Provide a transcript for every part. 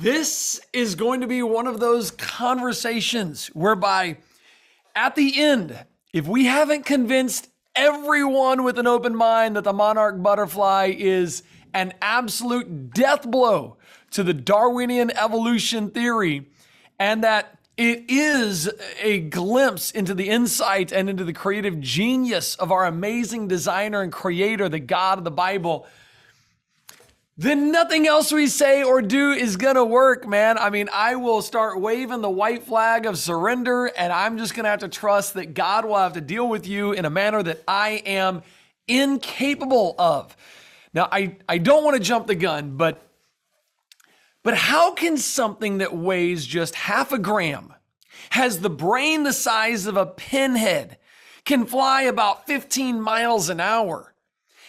This is going to be one of those conversations whereby at the end, if we haven't convinced everyone with an open mind that the monarch butterfly is an absolute death blow to the Darwinian evolution theory, and that it is a glimpse into the insight and into the creative genius of our amazing designer and creator, the God of the Bible, then nothing else we say or do is gonna work, man. I mean, I will start waving the white flag of surrender, and I'm just gonna have to trust that God will have to deal with you in a manner that I am incapable of. Now, I don't wanna jump the gun, but how can something that weighs just half a gram, has the brain the size of a pinhead, can fly about 15 miles an hour,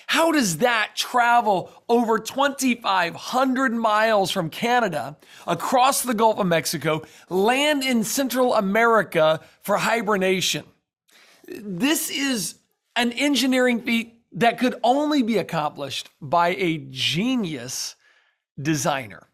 how does that travel over 2,500 miles from Canada, across the Gulf of Mexico, land in Central America for hibernation? This is an engineering feat that could only be accomplished by a genius designer.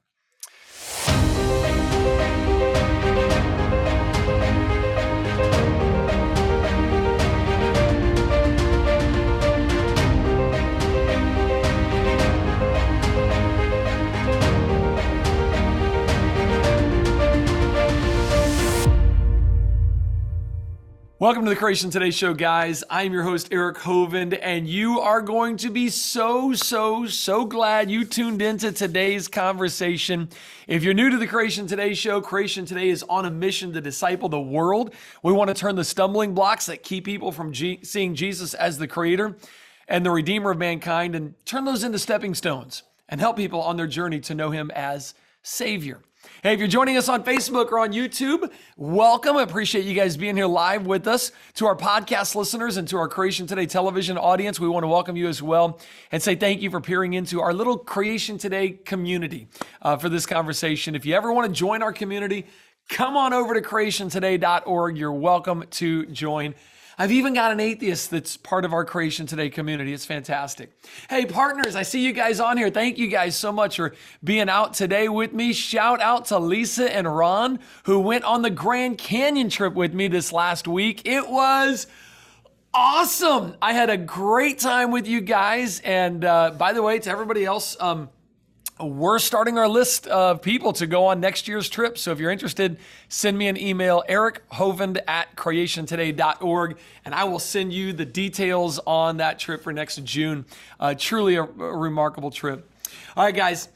Welcome to the Creation Today Show, guys. I'm your host, Eric Hovind, and you are going to be so glad you tuned into today's conversation. If you're new to the Creation Today Show, Creation Today is on a mission to disciple the world. We want to turn the stumbling blocks that keep people from seeing Jesus as the creator and the redeemer of mankind and turn those into stepping stones and help people on their journey to know him as Savior. Hey, if you're joining us on Facebook or on YouTube, welcome. I appreciate you guys being here live with us. To our podcast listeners and to our Creation Today television audience, we want to welcome you as well and say thank you for peering into our little Creation Today community for this conversation. If you ever want to join our community, come on over to creationtoday.org. You're welcome to join. I've even got an atheist that's part of our Creation Today community. It's fantastic. Hey, partners, I see you guys on here. Thank you guys so much for being out today with me. Shout out to Lisa and Ron, who went on the Grand Canyon trip with me this last week. It was awesome. I had a great time with you guys. And by the way, to everybody else, we're starting our list of people to go on next year's trip. So if you're interested, send me an email, erichovind@creationtoday.org, and I will send you the details on that trip for next June. Truly a remarkable trip. All right, guys,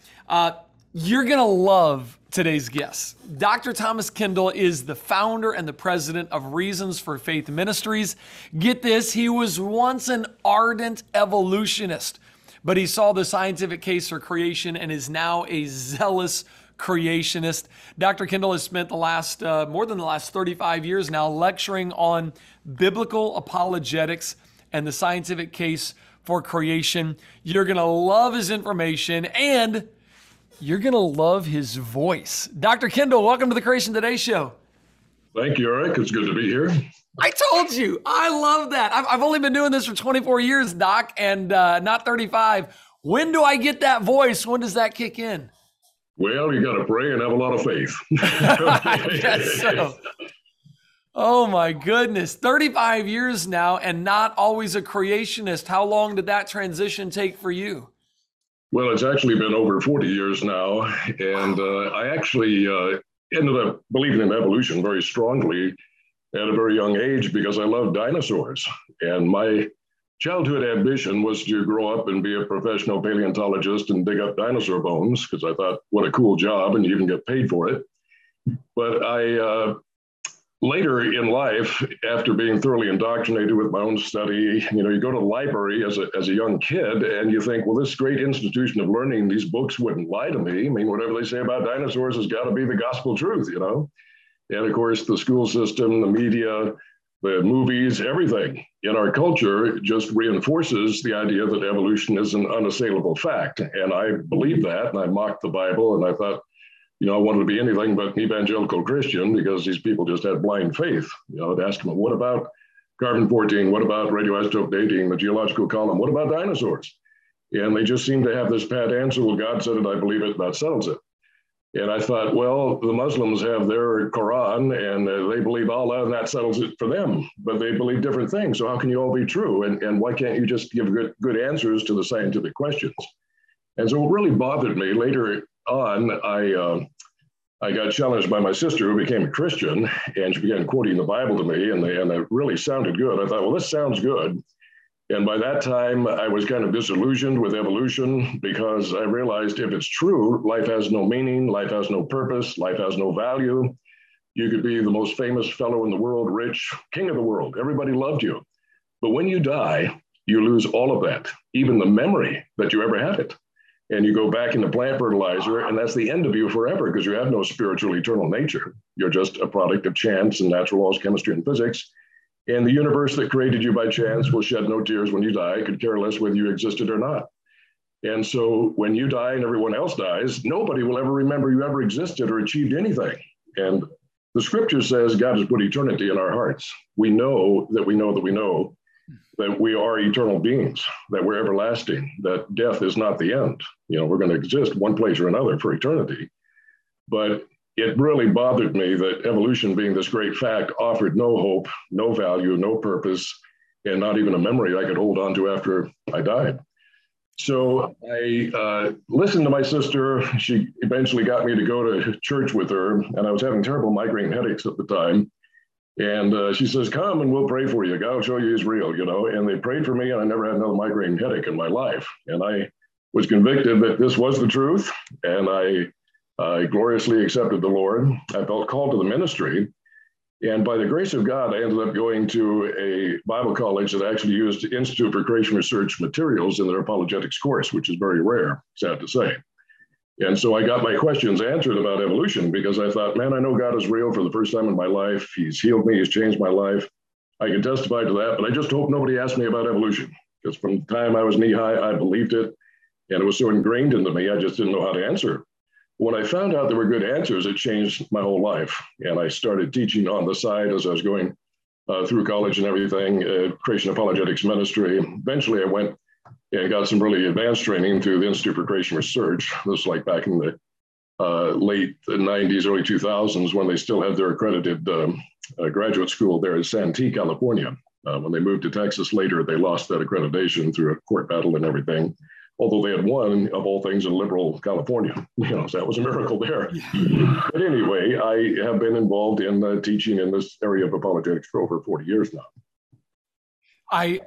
you're going to love today's guest. Dr. Thomas Kendall is the founder and the president of Reasons for Faith Ministries. Get this, he was once an ardent evolutionist, but he saw the scientific case for creation and is now a zealous creationist. Dr. Kendall has spent the last, more than the last 35 years now lecturing on biblical apologetics and the scientific case for creation. You're gonna love his information and you're gonna love his voice. Dr. Kendall, welcome to the Creation Today Show. Thank you, Eric. It's good to be here. I told you, I love that. I've only been doing this for 24 years, Doc, and not 35. When do I get that voice? When does that kick in? Well, you got to pray and have a lot of faith. I guess so. Oh my goodness, 35 years now and not always a creationist. How long did that transition take for you? Well, it's actually been over 40 years now. And I actually ended up believing in evolution very strongly at a very young age because I loved dinosaurs. And my childhood ambition was to grow up and be a professional paleontologist and dig up dinosaur bones because I thought, what a cool job, and you even get paid for it. But I later in life, after being thoroughly indoctrinated with my own study, you go to the library as a young kid and you think, well, this great institution of learning, these books wouldn't lie to me. I mean, whatever they say about dinosaurs has got to be the gospel truth, And of course, the school system, the media, the movies, everything in our culture just reinforces the idea that evolution is an unassailable fact. And I believed that, and I mocked the Bible, and I thought, I wanted to be anything but an evangelical Christian because these people just had blind faith. I'd ask them, what about carbon-14? What about radioisotope dating, the geological column? What about dinosaurs? And they just seemed to have this pat answer, well, God said it, I believe it, and that settles it. And I thought, well, the Muslims have their Quran and they believe Allah and that settles it for them, but they believe different things. So how can you all be true? And why can't you just give good answers to the scientific questions? And so it really bothered me. Later on, I got challenged by my sister, who became a Christian, and she began quoting the Bible to me, and it really sounded good. I thought, well, this sounds good. And by that time, I was kind of disillusioned with evolution, because I realized if it's true, life has no meaning, life has no purpose, life has no value. You could be the most famous fellow in the world, rich, king of the world. Everybody loved you. But when you die, you lose all of that, even the memory that you ever had it. And you go back into plant fertilizer, and that's the end of you forever, because you have no spiritual eternal nature. You're just a product of chance and natural laws, chemistry and physics. And the universe that created you by chance will shed no tears when you die. It could care less whether you existed or not. And so when you die and everyone else dies, nobody will ever remember you ever existed or achieved anything. And the scripture says God has put eternity in our hearts. We know that we know that we know that we are eternal beings, that we're everlasting, that death is not the end. You know, we're going to exist one place or another for eternity. But it really bothered me that evolution, being this great fact, offered no hope, no value, no purpose, and not even a memory I could hold on to after I died. So I listened to my sister. She eventually got me to go to church with her, and I was having terrible migraine headaches at the time. And she says, come and we'll pray for you. God will show you he's real, you know. And they prayed for me, and I never had another migraine headache in my life. And I was convicted that this was the truth, and I gloriously accepted the Lord. I felt called to the ministry. And by the grace of God, I ended up going to a Bible college that actually used Institute for Creation Research materials in their apologetics course, which is very rare, sad to say. And so I got my questions answered about evolution, because I thought, man, I know God is real for the first time in my life. He's healed me. He's changed my life. I can testify to that, but I just hope nobody asked me about evolution, because from the time I was knee high, I believed it. And it was so ingrained into me, I just didn't know how to answer. When I found out there were good answers, it changed my whole life. And I started teaching on the side as I was going through college and everything, Creation Apologetics Ministry. Eventually, I went and got some really advanced training through the Institute for Creation Research. This was like back in the late 90s, early 2000s, when they still had their accredited graduate school there in Santee, California. When they moved to Texas later, they lost that accreditation through a court battle and everything. Although they had won, of all things, in liberal California. You know, so that was a miracle there. Yeah. But anyway, I have been involved in teaching in this area of apologetics for over 40 years now. I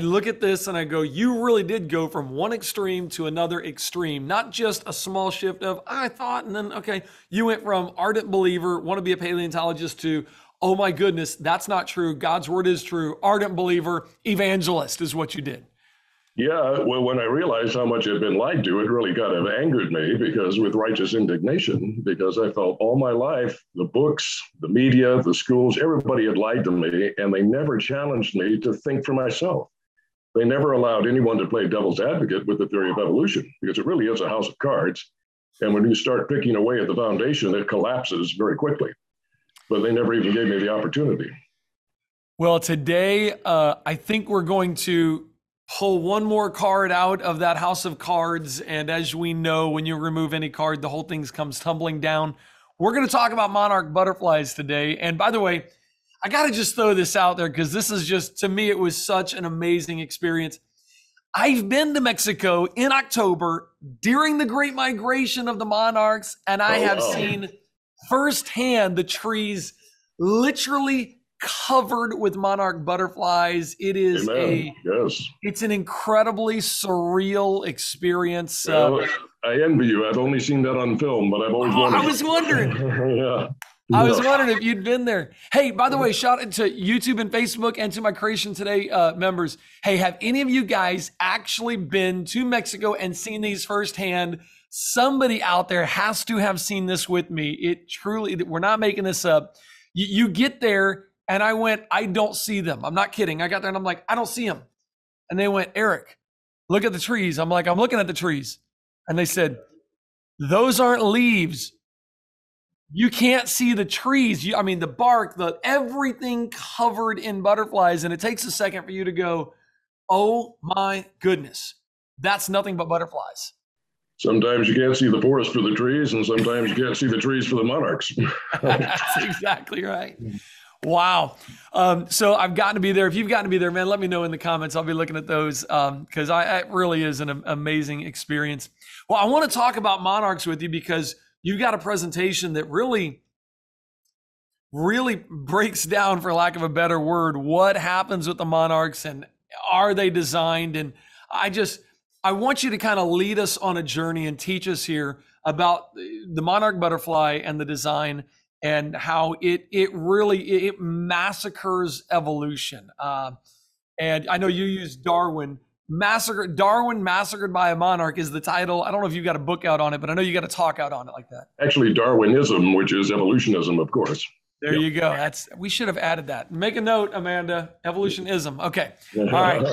look at this and I go, you really did go from one extreme to another extreme, not just a small shift of, I thought, and then, okay, you went from ardent believer, want to be a paleontologist, to, oh my goodness, that's not true. God's word is true. Ardent believer, evangelist is what you did. Yeah, well, when I realized how much I'd been lied to, it really kind of angered me, because with righteous indignation, because I felt all my life, the books, the media, the schools, everybody had lied to me, and they never challenged me to think for myself. They never allowed anyone to play devil's advocate with the theory of evolution, because it really is a house of cards. And when you start picking away at the foundation, it collapses very quickly. But they never even gave me the opportunity. Well, today, I think we're going to pull one more card out of that house of cards. And as we know, when you remove any card, the whole thing comes tumbling down. We're going to talk about monarch butterflies today. And by the way, I got to just throw this out there, because this is just, to me, it was such an amazing experience. I've been to Mexico in October during the Great Migration of the monarchs, and I have seen firsthand the trees literally covered with monarch butterflies. It is It's an incredibly surreal experience. Well, I envy you. I've only seen that on film, but I've always wondered. I was wondering. I was wondering if you'd been there. Hey, by the way, shout out to YouTube and Facebook and to my Creation Today members. Hey, have any of you guys actually been to Mexico and seen these firsthand? Somebody out there has to have seen this with me. It truly, we're not making this up. You get there. And I went, I don't see them. I'm not kidding. I got there and I'm like, I don't see them. And they went, Eric, look at the trees. I'm like, I'm looking at the trees. And they said, those aren't leaves. You can't see the trees. I mean, the bark, everything covered in butterflies. And it takes a second for you to go, oh my goodness, that's nothing but butterflies. Sometimes you can't see the forest for the trees, and sometimes you can't see the trees for the monarchs. That's exactly right. Wow. So I've gotten to be there. If you've gotten to be there, man, let me know in the comments. I'll be looking at those because it really is an amazing experience. Well, I want to talk about monarchs with you because you've got a presentation that really breaks down, for lack of a better word, what happens with the monarchs and are they designed? And I want you to kind of lead us on a journey and teach us here about the monarch butterfly and the design and how it really massacres evolution. And I know you use Darwin. Darwin Massacred by a Monarch is the title. I don't know if you've got a book out on it, but I know you got a talk out on it like that. Actually, Darwinism, which is evolutionism, of course. There you go. We should have added that. Make a note, Amanda. Evolutionism. Okay. All right.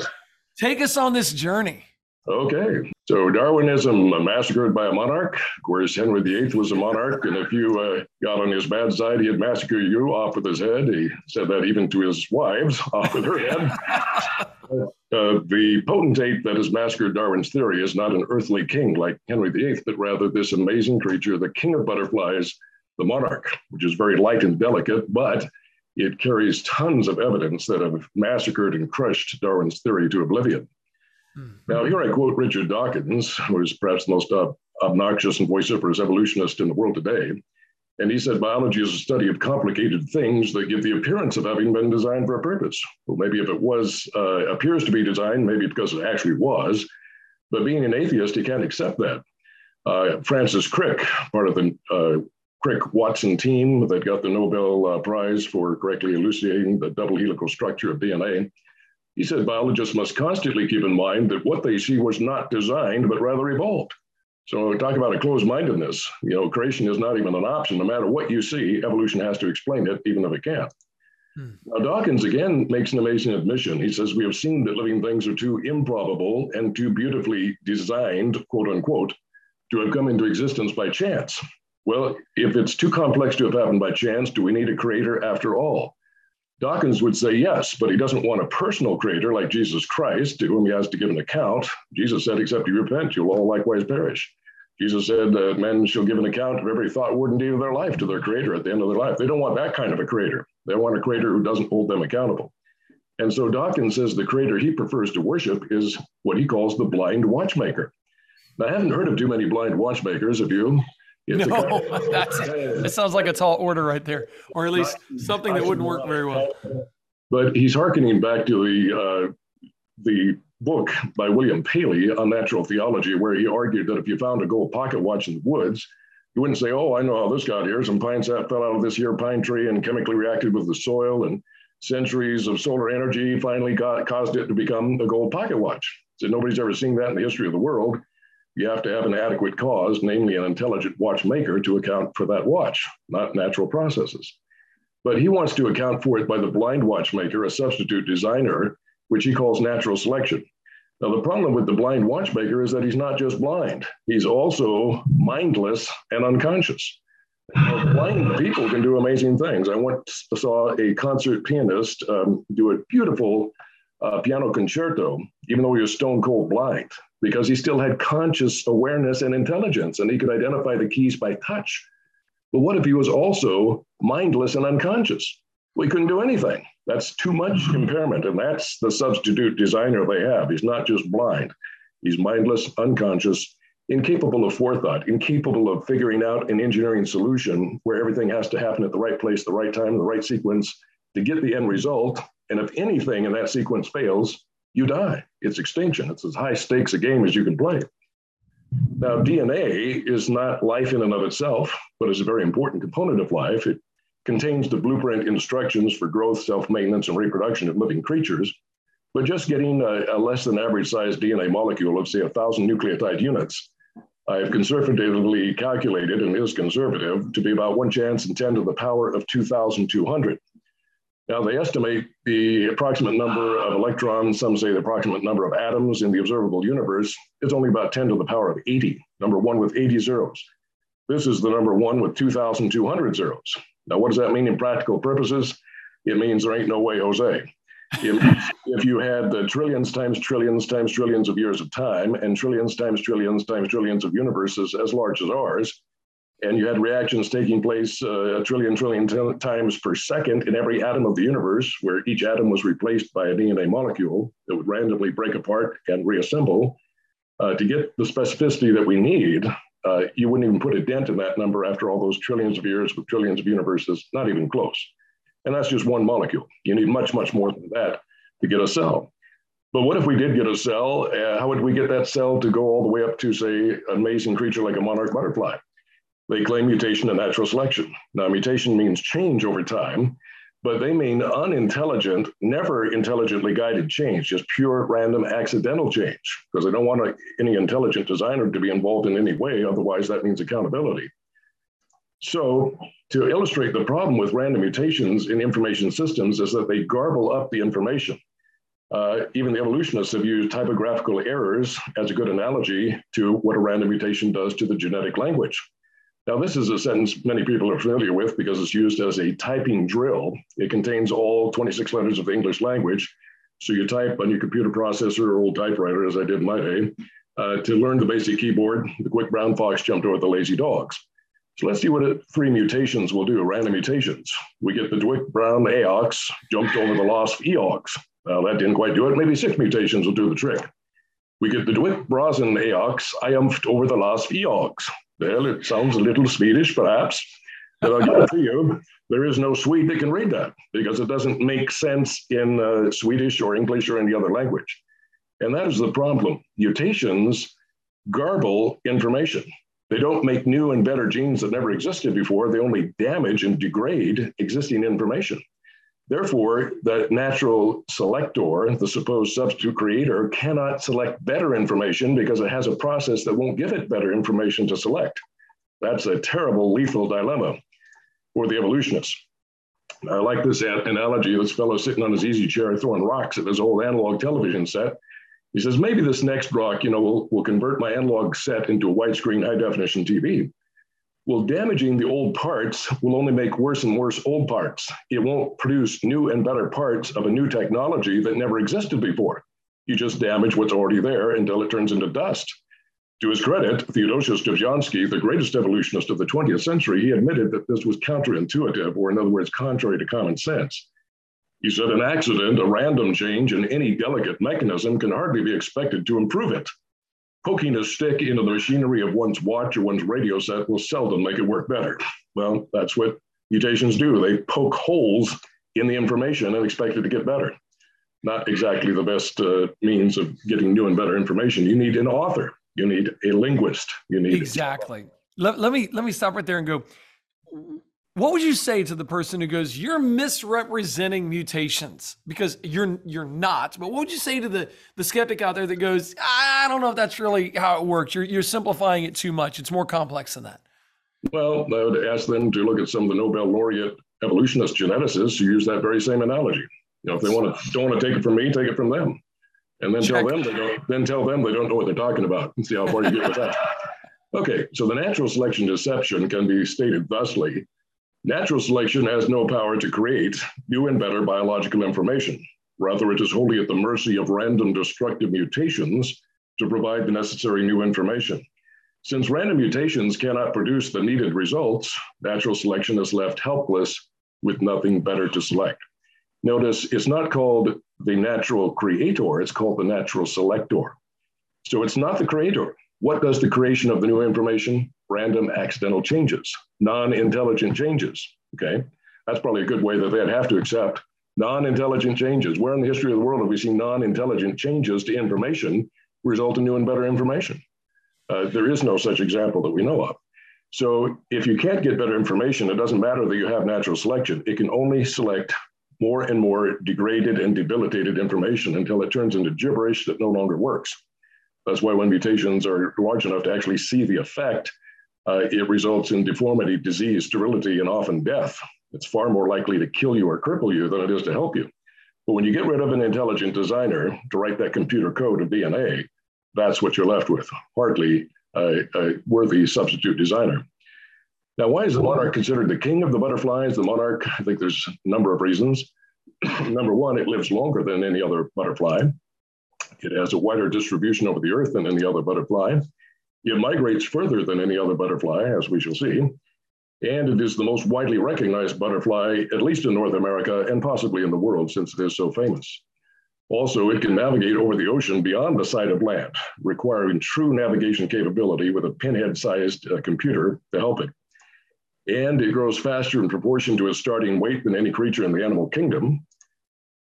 Take us on this journey. Okay. So Darwinism, Massacred by a Monarch. Of course, Henry VIII was a monarch, and if you got on his bad side, he'd massacre you off with his head. He said that even to his wives, off with her head. The potentate that has massacred Darwin's theory is not an earthly king like Henry VIII, but rather this amazing creature, the king of butterflies, the monarch, which is very light and delicate, but it carries tons of evidence that have massacred and crushed Darwin's theory to oblivion. Now, here I quote Richard Dawkins, who is perhaps the most obnoxious and vociferous evolutionist in the world today. And he said, biology is a study of complicated things that give the appearance of having been designed for a purpose. Well, maybe if it appears to be designed, maybe because it actually was. But being an atheist, he can't accept that. Francis Crick, part of the Crick-Watson team that got the Nobel Prize for correctly elucidating the double helical structure of DNA, he said biologists must constantly keep in mind that what they see was not designed, but rather evolved. So talk about a closed-mindedness. You know, creation is not even an option. No matter what you see, evolution has to explain it, even if it can't. Now, Dawkins again makes an amazing admission. He says, we have seen that living things are too improbable and too beautifully designed, quote unquote, to have come into existence by chance. Well, if it's too complex to have happened by chance, do we need a creator after all? Dawkins would say yes, but he doesn't want a personal creator like Jesus Christ, to whom he has to give an account. Jesus said, except you repent, you'll all likewise perish. Jesus said that men shall give an account of every thought, word, and deed of their life to their creator at the end of their life. They don't want that kind of a creator. They want a creator who doesn't hold them accountable. And so Dawkins says the creator he prefers to worship is what he calls the blind watchmaker. Now, I haven't heard of too many blind watchmakers, have you? That sounds like a tall order right there, or at least something that wouldn't work very well. But he's hearkening back to the book by William Paley on Natural Theology, where he argued that if you found a gold pocket watch in the woods, you wouldn't say, oh, I know how this got here. Some pine sap fell out of this here pine tree and chemically reacted with the soil, and centuries of solar energy finally caused it to become a gold pocket watch. So nobody's ever seen that in the history of the world. You have to have an adequate cause, namely an intelligent watchmaker, to account for that watch, not natural processes. But he wants to account for it by the blind watchmaker, a substitute designer, which he calls natural selection. Now, the problem with the blind watchmaker is that he's not just blind. He's also mindless and unconscious. Now, blind people can do amazing things. I once saw a concert pianist do a beautiful piano concerto, even though he was stone cold blind, because he still had conscious awareness and intelligence, and he could identify the keys by touch. But what if he was also mindless and unconscious? We couldn't do anything. That's too much impairment, and that's the substitute designer they have. He's not just blind. He's mindless, unconscious, incapable of forethought, incapable of figuring out an engineering solution where everything has to happen at the right place, the right time, the right sequence to get the end result. And if anything in that sequence fails, you die. It's extinction. It's as high stakes a game as you can play. Now, DNA is not life in and of itself, but is a very important component of life. It contains the blueprint instructions for growth, self-maintenance, and reproduction of living creatures. But just getting a less than average sized DNA molecule of, say, 1,000 nucleotide units, I've conservatively calculated, and is conservative, to be about 1 chance in 10 to the power of 2,200. Now, they estimate the approximate number of electrons, some say the approximate number of atoms in the observable universe is only about 10 to the power of 80, number one with 80 zeros. This is the number one with 2,200 zeros. Now, what does that mean in practical purposes? It means there ain't no way, Jose. If you had the trillions times trillions times trillions of years of time and trillions times trillions times trillions of universes as large as ours, and you had reactions taking place a trillion times per second in every atom of the universe, where each atom was replaced by a DNA molecule that would randomly break apart and reassemble, to get the specificity that we need, you wouldn't even put a dent in that number after all those trillions of years with trillions of universes, not even close. And that's just one molecule. You need much, much more than that to get a cell. But what if we did get a cell? How would we get that cell to go all the way up to, say, an amazing creature like a monarch butterfly? They claim mutation and natural selection. Now, mutation means change over time, but they mean unintelligent, never intelligently guided change, just pure random accidental change, because they don't want any intelligent designer to be involved in any way. Otherwise, that means accountability. So to illustrate the problem with random mutations in information systems is that they garble up the information. Even the evolutionists have used typographical errors as a good analogy to what a random mutation does to the genetic language. Now, this is a sentence many people are familiar with because it's used as a typing drill. It contains all 26 letters of the English language. So you type on your computer processor or old typewriter, as I did in my day, to learn the basic keyboard. The quick brown fox jumped over the lazy dogs. So let's see what three mutations will do, random mutations. We get the Dwick Brown Aox jumped over the lost Eox. That didn't quite do it. Maybe six mutations will do the trick. We get the Dwick Brazen Aox iumphed over the lost Eox. Well, it sounds a little Swedish, perhaps, but I'll guarantee you, there is no Swede that can read that because it doesn't make sense in Swedish or English or any other language. And that is the problem. Mutations garble information. They don't make new and better genes that never existed before. They only damage and degrade existing information. Therefore, the natural selector, the supposed substitute creator, cannot select better information because it has a process that won't give it better information to select. That's a terrible, lethal dilemma for the evolutionists. I like this analogy of this fellow sitting on his easy chair throwing rocks at his old analog television set. He says, maybe this next rock, will convert my analog set into a widescreen high-definition TV. Well, damaging the old parts will only make worse and worse old parts. It won't produce new and better parts of a new technology that never existed before. You just damage what's already there until it turns into dust. To his credit, Theodosius Dobzhansky, the greatest evolutionist of the 20th century, he admitted that this was counterintuitive, or in other words, contrary to common sense. He said an accident, a random change in any delicate mechanism can hardly be expected to improve it. Poking a stick into the machinery of one's watch or one's radio set will seldom make it work better. Well, that's what mutations do. They poke holes in the information and expect it to get better. Not exactly the best means of getting new and better information. You need an author. You need a linguist. You need exactly. Let me stop right there and go. What would you say to the person who goes, "You're misrepresenting mutations," because you're not? But what would you say to the skeptic out there that goes, "I don't know if that's really how it works. You're simplifying it too much. It's more complex than that." Well, I would ask them to look at some of the Nobel laureate evolutionist geneticists who use that very same analogy. If they don't want to take it from me, take it from them, and then tell them they don't know what they're talking about, and see how far you get with that. Okay, so the natural selection deception can be stated thusly. Natural selection has no power to create new and better biological information. Rather, it is wholly at the mercy of random destructive mutations to provide the necessary new information. Since random mutations cannot produce the needed results, natural selection is left helpless with nothing better to select. Notice it's not called the natural creator, it's called the natural selector. So it's not the creator. What does the creation of the new information? Random accidental changes, non-intelligent changes, okay? That's probably a good way that they'd have to accept non-intelligent changes. Where in the history of the world have we seen non-intelligent changes to information result in new and better information? There is no such example that we know of. So if you can't get better information, it doesn't matter that you have natural selection. It can only select more and more degraded and debilitated information until it turns into gibberish that no longer works. That's why when mutations are large enough to actually see the effect, it results in deformity, disease, sterility, and often death. It's far more likely to kill you or cripple you than it is to help you. But when you get rid of an intelligent designer to write that computer code of DNA, that's what you're left with, hardly a worthy substitute designer. Now, why is the monarch considered the king of the butterflies? The monarch, I think there's a number of reasons. Number one, it lives longer than any other butterfly. It has a wider distribution over the earth than any other butterfly. It migrates further than any other butterfly, as we shall see. And it is the most widely recognized butterfly, at least in North America and possibly in the world, since it is so famous. Also, it can navigate over the ocean beyond the sight of land, requiring true navigation capability with a pinhead-sized computer to help it. And it grows faster in proportion to its starting weight than any creature in the animal kingdom.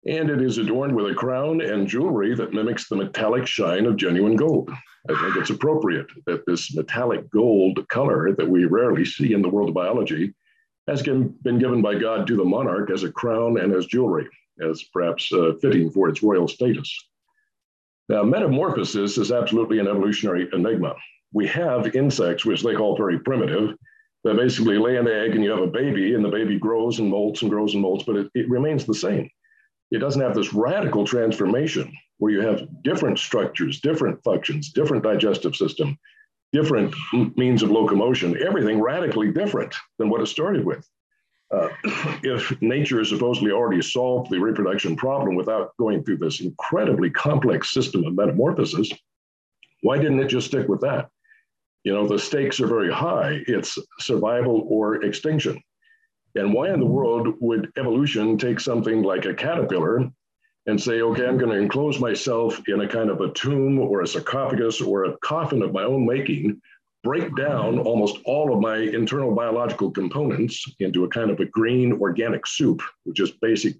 And it is adorned with a crown and jewelry that mimics the metallic shine of genuine gold. I think it's appropriate that this metallic gold color that we rarely see in the world of biology has been given by God to the monarch as a crown and as jewelry, as perhaps fitting for its royal status. Now, metamorphosis is absolutely an evolutionary enigma. We have insects, which they call very primitive, that basically lay an egg and you have a baby, and the baby grows and molts and grows and molts, but it remains the same. It doesn't have this radical transformation where you have different structures, different functions, different digestive system, different means of locomotion, everything radically different than what it started with. If nature has supposedly already solved the reproduction problem without going through this incredibly complex system of metamorphosis, why didn't it just stick with that? You know, the stakes are very high. It's survival or extinction. And why in the world would evolution take something like a caterpillar and say, okay, I'm going to enclose myself in a kind of a tomb or a sarcophagus or a coffin of my own making, break down almost all of my internal biological components into a kind of a green organic soup, which is basic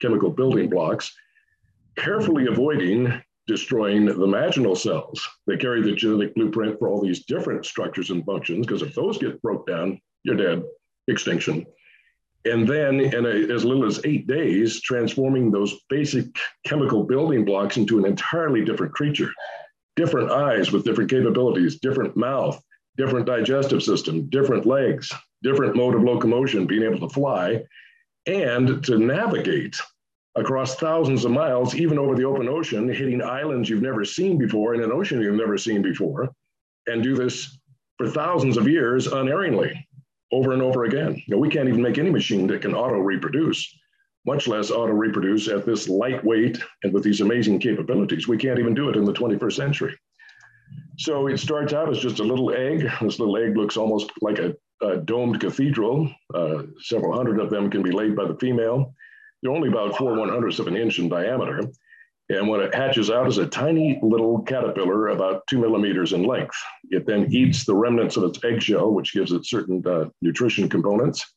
chemical building blocks, carefully avoiding destroying the imaginal cells that carry the genetic blueprint for all these different structures and functions, because if those get broke down, you're dead, extinction. And then in as little as 8 days, transforming those basic chemical building blocks into an entirely different creature, different eyes with different capabilities, different mouth, different digestive system, different legs, different mode of locomotion, being able to fly, and to navigate across thousands of miles, even over the open ocean, hitting islands you've never seen before in an ocean you've never seen before, and do this for thousands of years unerringly, over and over again. You know, we can't even make any machine that can auto-reproduce, much less auto-reproduce at this lightweight and with these amazing capabilities. We can't even do it in the 21st century. So it starts out as just a little egg. This little egg looks almost like a domed cathedral. Several hundred of them can be laid by the female. They're only about 4/100ths of an inch in diameter. And when it hatches out as a tiny little caterpillar about 2 millimeters in length, it then eats the remnants of its eggshell, which gives it certain nutrition components.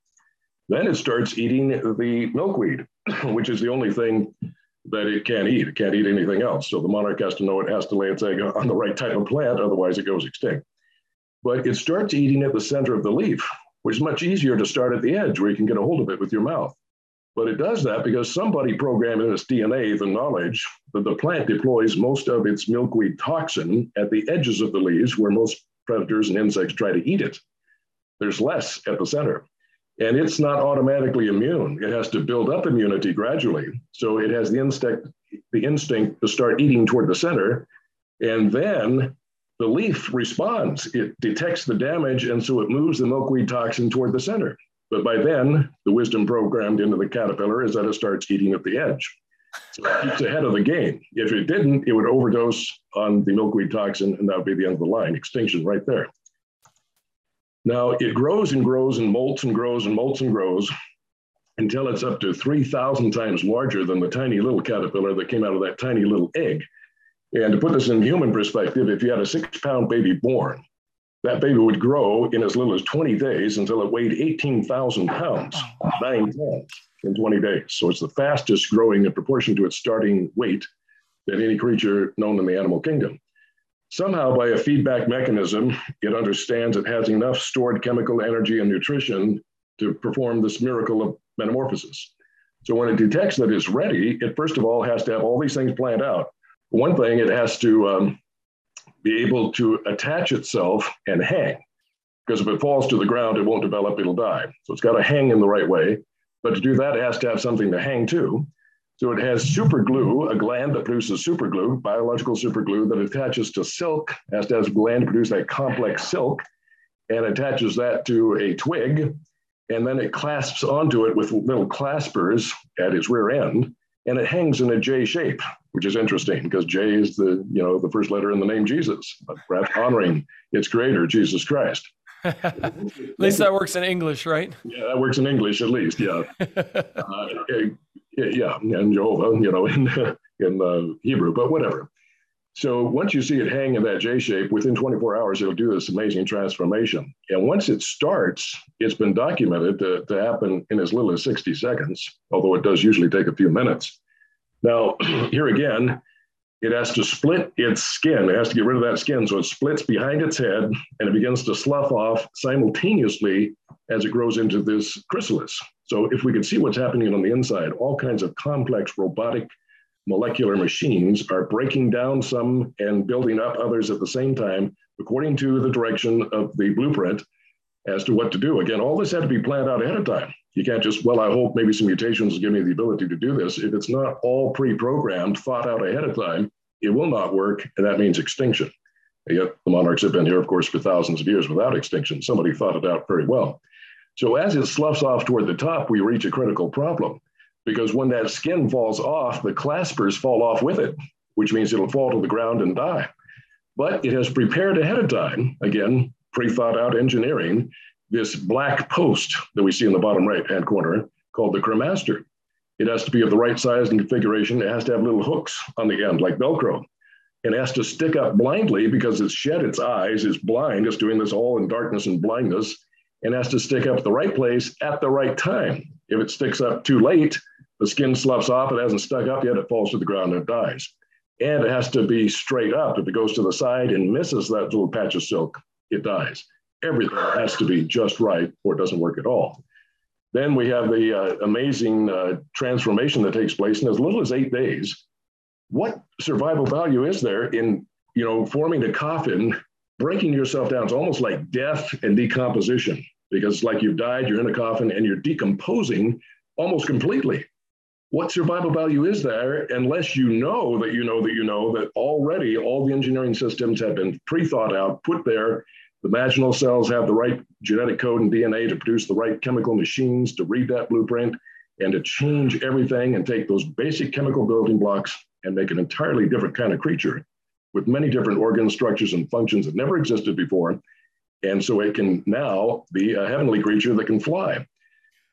Then it starts eating the milkweed, which is the only thing that it can eat. It can't eat anything else. So the monarch has to know it has to lay its egg on the right type of plant, otherwise it goes extinct. But it starts eating at the center of the leaf, which is much easier to start at the edge where you can get a hold of it with your mouth. But it does that because somebody programmed in its DNA the knowledge that the plant deploys most of its milkweed toxin at the edges of the leaves where most predators and insects try to eat it. There's less at the center. And it's not automatically immune. It has to build up immunity gradually. So it has the instinct to start eating toward the center. And then the leaf responds. It detects the damage, and so it moves the milkweed toxin toward the center. But by then, the wisdom programmed into the caterpillar is that it starts eating at the edge. So it keeps ahead of the game. If it didn't, it would overdose on the milkweed toxin, and that would be the end of the line, extinction right there. Now, it grows and grows and molts and grows and molts and grows until it's up to 3,000 times larger than the tiny little caterpillar that came out of that tiny little egg. And to put this in human perspective, if you had a 6-pound baby born, that baby would grow in as little as 20 days until it weighed 18,000 pounds, 9 tons in 20 days. So it's the fastest growing in proportion to its starting weight than any creature known in the animal kingdom. Somehow, by a feedback mechanism, it understands it has enough stored chemical energy and nutrition to perform this miracle of metamorphosis. So when it detects that it's ready, it first of all has to have all these things planned out. One thing, it has to be able to attach itself and hang, because if it falls to the ground, it won't develop, it'll die. So it's got to hang in the right way, but to do that, it has to have something to hang to. So it has super glue, a gland that produces super glue, biological super glue that attaches to silk, has to have a gland produce that complex silk, and attaches that to a twig, and then it clasps onto it with little claspers at its rear end, and it hangs in a J shape, which is interesting because J is the, you know, the first letter in the name Jesus, but perhaps honoring its creator, Jesus Christ. At least that works in English, right? Yeah, that works in English at least, yeah. Yeah, and Jehovah, you know, in Hebrew, but whatever. So once you see it hang in that J shape, within 24 hours, it'll do this amazing transformation. And once it starts, it's been documented to happen in as little as 60 seconds, although it does usually take a few minutes. Now, here again, it has to split its skin. It has to get rid of that skin. So it splits behind its head and it begins to slough off simultaneously as it grows into this chrysalis. So if we can see what's happening on the inside, all kinds of complex robotic molecular machines are breaking down some and building up others at the same time, according to the direction of the blueprint as to what to do. Again, all this had to be planned out ahead of time. You can't just, well, I hope maybe some mutations give me the ability to do this. If it's not all pre-programmed, thought out ahead of time, it will not work, and that means extinction. And yet the monarchs have been here, of course, for thousands of years without extinction. Somebody thought it out very well. So as it sloughs off toward the top, we reach a critical problem. Because when that skin falls off, the claspers fall off with it, which means it'll fall to the ground and die. But it has prepared ahead of time, again, pre-thought out engineering, this black post that we see in the bottom right-hand corner called the cremaster. It has to be of the right size and configuration. It has to have little hooks on the end, like Velcro. It has to stick up blindly because it's shed its eyes, it's blind, it's doing this all in darkness and blindness, and has to stick up the right place at the right time. If it sticks up too late, the skin sloughs off, it hasn't stuck up yet, it falls to the ground and it dies. And it has to be straight up. If it goes to the side and misses that little patch of silk, it dies. Everything has to be just right or it doesn't work at all. Then we have the amazing transformation that takes place in as little as 8 days. What survival value is there in, you know, forming a coffin, breaking yourself down? It's almost like death and decomposition because like you've died, you're in a coffin and you're decomposing almost completely. What survival value is there unless you know that you know that you know that already all the engineering systems have been pre-thought out, put there, the vaginal cells have the right genetic code and DNA to produce the right chemical machines to read that blueprint and to change everything and take those basic chemical building blocks and make an entirely different kind of creature with many different organ structures and functions that never existed before. And so it can now be a heavenly creature that can fly.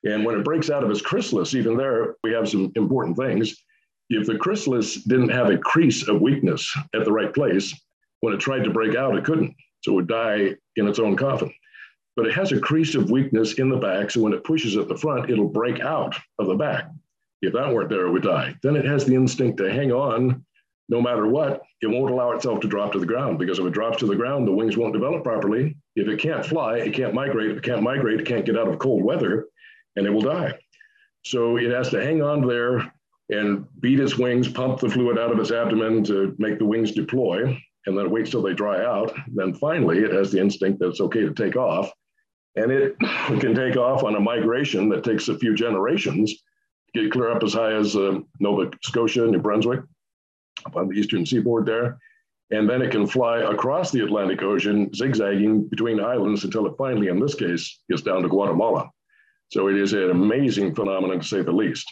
And when it breaks out of its chrysalis, even there, we have some important things. If the chrysalis didn't have a crease of weakness at the right place, when it tried to break out, it couldn't. So it would die in its own coffin. But it has a crease of weakness in the back. So when it pushes at the front, it'll break out of the back. If that weren't there, it would die. Then it has the instinct to hang on no matter what. It won't allow itself to drop to the ground because if it drops to the ground, the wings won't develop properly. If it can't fly, it can't migrate. If it can't migrate, it can't get out of cold weather. And it will die. So it has to hang on there and beat its wings, pump the fluid out of its abdomen to make the wings deploy, and then it waits till they dry out. Then finally, it has the instinct that it's okay to take off. And it can take off on a migration that takes a few generations to get clear up as high as Nova Scotia, New Brunswick, up on the eastern seaboard there. And then it can fly across the Atlantic Ocean, zigzagging between islands until it finally, in this case, gets down to Guatemala. So it is an amazing phenomenon, to say the least.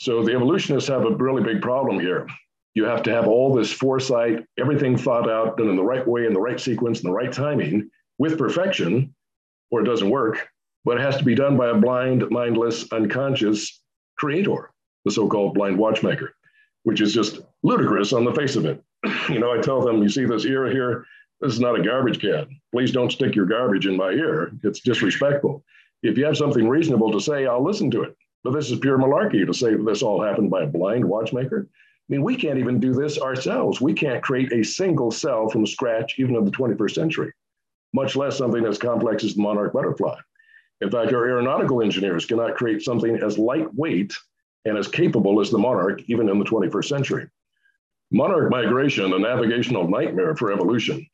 So the evolutionists have a really big problem here. You have to have all this foresight, everything thought out, done in the right way, in the right sequence, in the right timing, with perfection, or it doesn't work, but it has to be done by a blind, mindless, unconscious creator, the so-called blind watchmaker, which is just ludicrous on the face of it. You know, I tell them, you see this ear here? This is not a garbage can. Please don't stick your garbage in my ear. It's disrespectful. If you have something reasonable to say, I'll listen to it. But this is pure malarkey to say this all happened by a blind watchmaker. I mean, we can't even do this ourselves. We can't create a single cell from scratch, even in the 21st century, much less something as complex as the monarch butterfly. In fact, our aeronautical engineers cannot create something as lightweight and as capable as the monarch, even in the 21st century. Monarch migration, a navigational nightmare for evolution.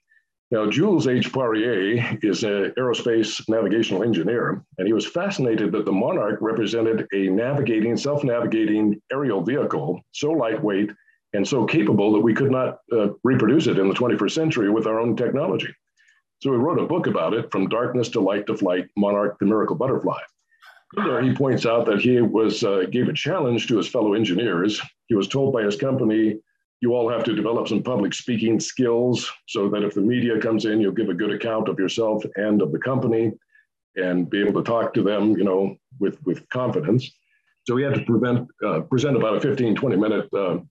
Now, Jules H. Poirier is an aerospace navigational engineer, and he was fascinated that the monarch represented a navigating, self-navigating aerial vehicle so lightweight and so capable that we could not reproduce it in the 21st century with our own technology. So he wrote a book about it, From Darkness to Light to Flight, Monarch, the Miracle Butterfly. Kendall, he points out that he was gave a challenge to his fellow engineers. He was told by his company, you all have to develop some public speaking skills so that if the media comes in, you'll give a good account of yourself and of the company and be able to talk to them, you know, with confidence. So he had to present about a 15-20 minute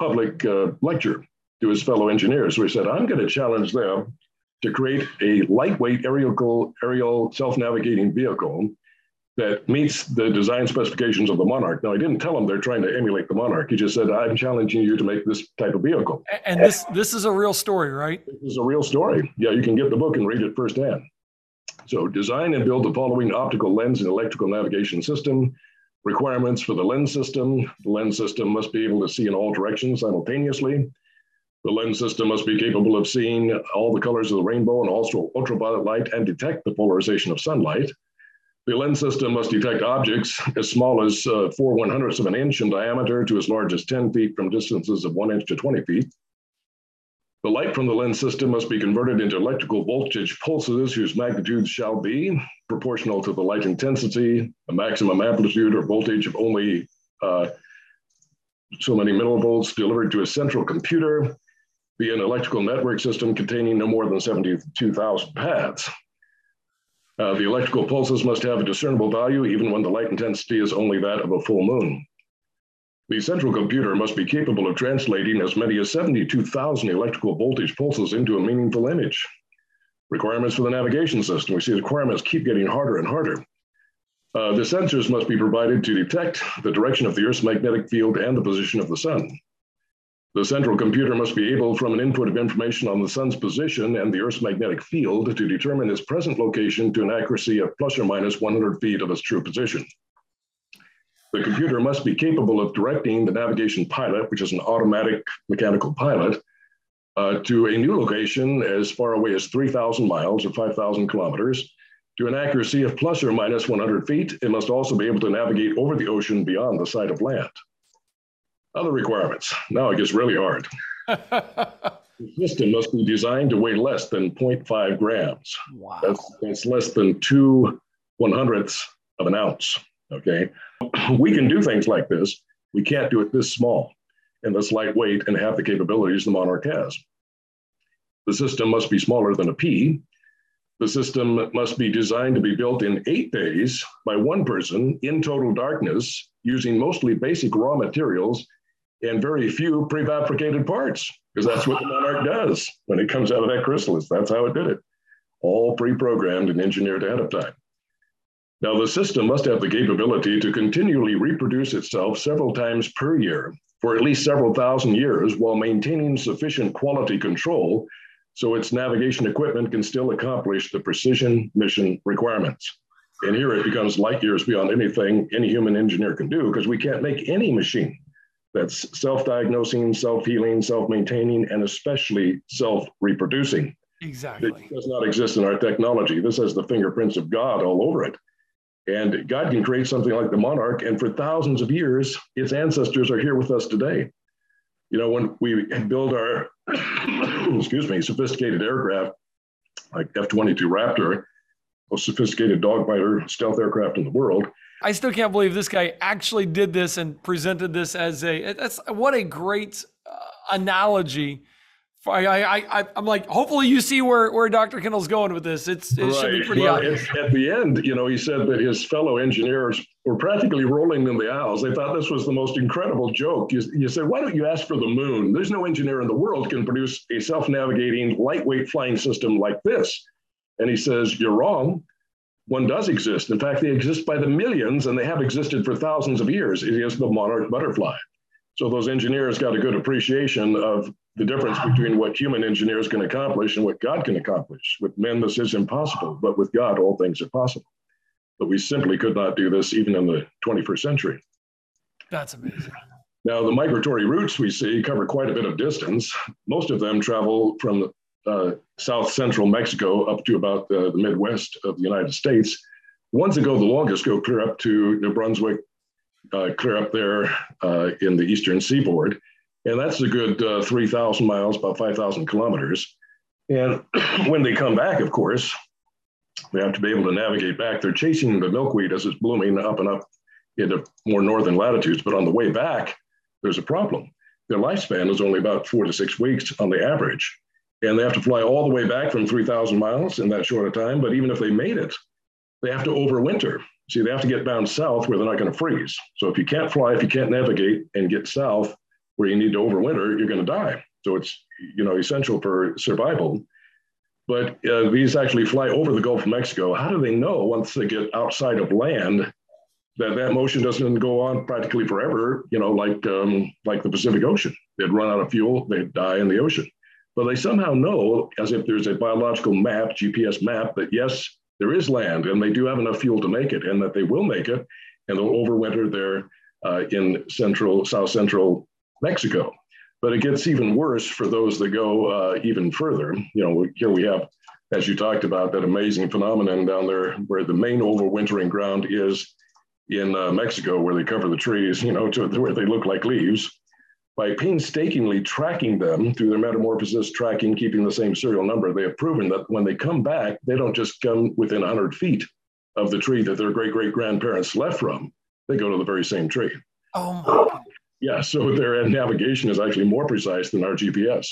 public lecture to his fellow engineers. So he said, I'm going to challenge them to create a lightweight aerial self-navigating vehicle that meets the design specifications of the Monarch. Now, I didn't tell them they're trying to emulate the Monarch. He just said, I'm challenging you to make this type of vehicle. And this is a real story, right? This is a real story. Yeah, you can get the book and read it firsthand. So design and build the following optical lens and electrical navigation system. Requirements for the lens system. The lens system must be able to see in all directions simultaneously. The lens system must be capable of seeing all the colors of the rainbow and also ultraviolet light and detect the polarization of sunlight. The lens system must detect objects as small as 4/100ths of an inch in diameter to as large as 10 feet from distances of 1 inch to 20 feet. The light from the lens system must be converted into electrical voltage pulses whose magnitudes shall be proportional to the light intensity, a maximum amplitude or voltage of only so many millivolts delivered to a central computer, be an electrical network system containing no more than 72,000 paths. The electrical pulses must have a discernible value even when the light intensity is only that of a full moon. The central computer must be capable of translating as many as 72,000 electrical voltage pulses into a meaningful image. Requirements for the navigation system. We see the requirements keep getting harder and harder. The sensors must be provided to detect the direction of the Earth's magnetic field and the position of the sun. The central computer must be able, from an input of information on the sun's position and the Earth's magnetic field, to determine its present location to an accuracy of plus or minus 100 feet of its true position. The computer must be capable of directing the navigation pilot, which is an automatic mechanical pilot, to a new location as far away as 3,000 miles or 5,000 kilometers to an accuracy of plus or minus 100 feet. It must also be able to navigate over the ocean beyond the sight of land. Other requirements. Now it gets really hard. The system must be designed to weigh less than 0.5 grams. Wow. That's less than 2/100ths of an ounce. Okay. We can do things like this. We can't do it this small and this lightweight and have the capabilities the Monarch has. The system must be smaller than a pea. The system must be designed to be built in 8 days by one person in total darkness using mostly basic raw materials and very few prefabricated parts, because that's what the Monarch does when it comes out of that chrysalis. That's how it did it. All pre-programmed and engineered ahead of time. Now, the system must have the capability to continually reproduce itself several times per year for at least several thousand years while maintaining sufficient quality control so its navigation equipment can still accomplish the precision mission requirements. And here it becomes light years beyond anything any human engineer can do, because we can't make any machine that's self-diagnosing, self-healing, self-maintaining, and especially self-reproducing. Exactly. It does not exist in our technology. This has the fingerprints of God all over it. And God can create something like the Monarch, and for thousands of years, its ancestors are here with us today. You know, when we build our, excuse me, sophisticated aircraft, like F-22 Raptor, most sophisticated dogfighter stealth aircraft in the world. I still can't believe this guy actually did this and presented this as a, that's what a great analogy. I'm like, hopefully you see where Dr. Kendall's going with this. It should be pretty obvious. At the end, you know, he said that his fellow engineers were practically rolling in the aisles. They thought this was the most incredible joke. You said, why don't you ask for the moon? There's no engineer in the world can produce a self-navigating, lightweight flying system like this. And he says, you're wrong. One does exist. In fact, they exist by the millions, and they have existed for thousands of years. It is the monarch butterfly. So those engineers got a good appreciation of the difference between what human engineers can accomplish and what God can accomplish. With men, this is impossible, but with God, all things are possible. But we simply could not do this even in the 21st century. That's amazing. Now, the migratory routes we see cover quite a bit of distance. Most of them travel from south central Mexico up to about the Midwest of the United States. The ones that go the longest go clear up to New Brunswick, clear up there in the eastern seaboard. And that's a good 3,000 miles, about 5,000 kilometers. And when they come back, of course, They have to be able to navigate back. They're chasing the milkweed as it's blooming up and up into more northern latitudes. But on the way back, there's a problem. Their lifespan is only about 4 to 6 weeks on the average. And they have to fly all the way back from 3,000 miles in that short a time. But even if they made it, they have to overwinter. See, they have to get down south where they're not going to freeze. So if you can't fly, if you can't navigate and get south where you need to overwinter, you're going to die. So it's, you know, essential for survival. But these actually fly over the Gulf of Mexico. How do they know once they get outside of land that that motion doesn't go on practically forever, you know, like the Pacific Ocean? They'd run out of fuel, they'd die in the ocean. But they somehow know, as if there's a biological map, GPS map, that yes, there is land and they do have enough fuel to make it, and that they will make it, and they'll overwinter there in south central Mexico. But it gets even worse for those that go even further. You know, here we have, as you talked about, that amazing phenomenon down there where the main overwintering ground is in Mexico, where they cover the trees, you know, to where they look like leaves, by painstakingly tracking them through their metamorphosis, tracking, keeping the same serial number. They have proven that when they come back, they don't just come within 100 feet of the tree that their great-great-grandparents left from. They go to the very same tree. Oh, my God. Yeah, so their navigation is actually more precise than our GPS.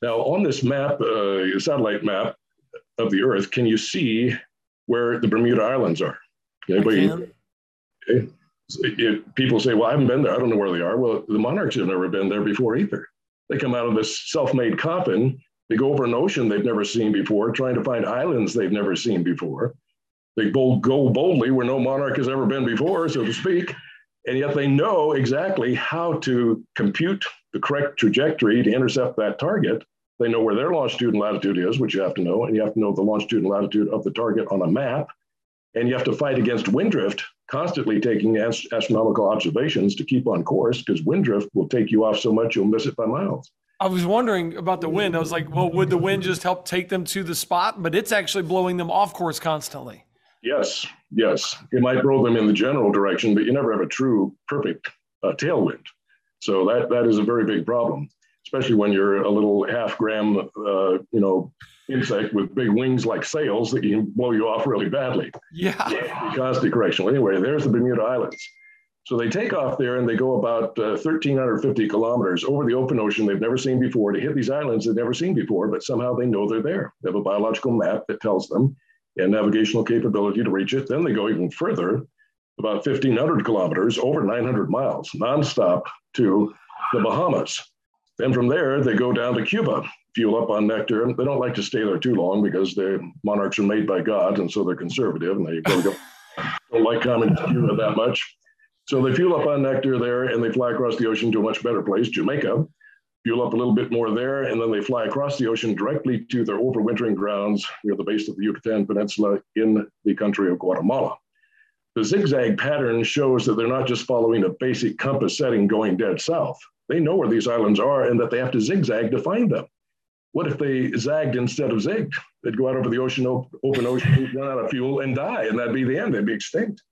Now, on this map, satellite map of the Earth, can you see where the Bermuda Islands are? Anybody? I can. Okay. If people say, well, I haven't been there, I don't know where they are. Well, the monarchs have never been there before either. They come out of this self-made coffin, they go over an ocean they've never seen before, trying to find islands they've never seen before. They go boldly where no monarch has ever been before, so to speak, and yet they know exactly how to compute the correct trajectory to intercept that target. They know where their longitude and latitude is, which you have to know, and you have to know the longitude and latitude of the target on a map. And you have to fight against wind drift, constantly taking astronomical observations to keep on course, because wind drift will take you off so much you'll miss it by miles. I was wondering about the wind. I was like, well, would the wind just help take them to the spot? But it's actually blowing them off course constantly. Yes, yes. It might blow them in the general direction, but you never have a true, perfect tailwind. So that is a very big problem, especially when you're a little half-gram, you know, insect with big wings like sails that can blow you off really badly. Yeah. Constant correction. Well, anyway, there's the Bermuda Islands. So they take off there and they go about 1,350 kilometers over the open ocean they've never seen before to hit these islands they've never seen before, but somehow they know they're there. They have a biological map that tells them and navigational capability to reach it. Then they go even further, about 1,500 kilometers, over 900 miles, nonstop to the Bahamas. Then from there, they go down to Cuba, fuel up on nectar. They don't like to stay there too long because the monarchs are made by God, and so they're conservative, and they don't like coming to Cuba that much. So they fuel up on nectar there, and they fly across the ocean to a much better place, Jamaica, fuel up a little bit more there, and then they fly across the ocean directly to their overwintering grounds near the base of the Yucatan Peninsula in the country of Guatemala. The zigzag pattern shows that they're not just following a basic compass setting going dead south. They know where these islands are and that they have to zigzag to find them. What if they zagged instead of zigged? They'd go out over the ocean, open ocean, run out of fuel and die, and that'd be the end, they'd be extinct.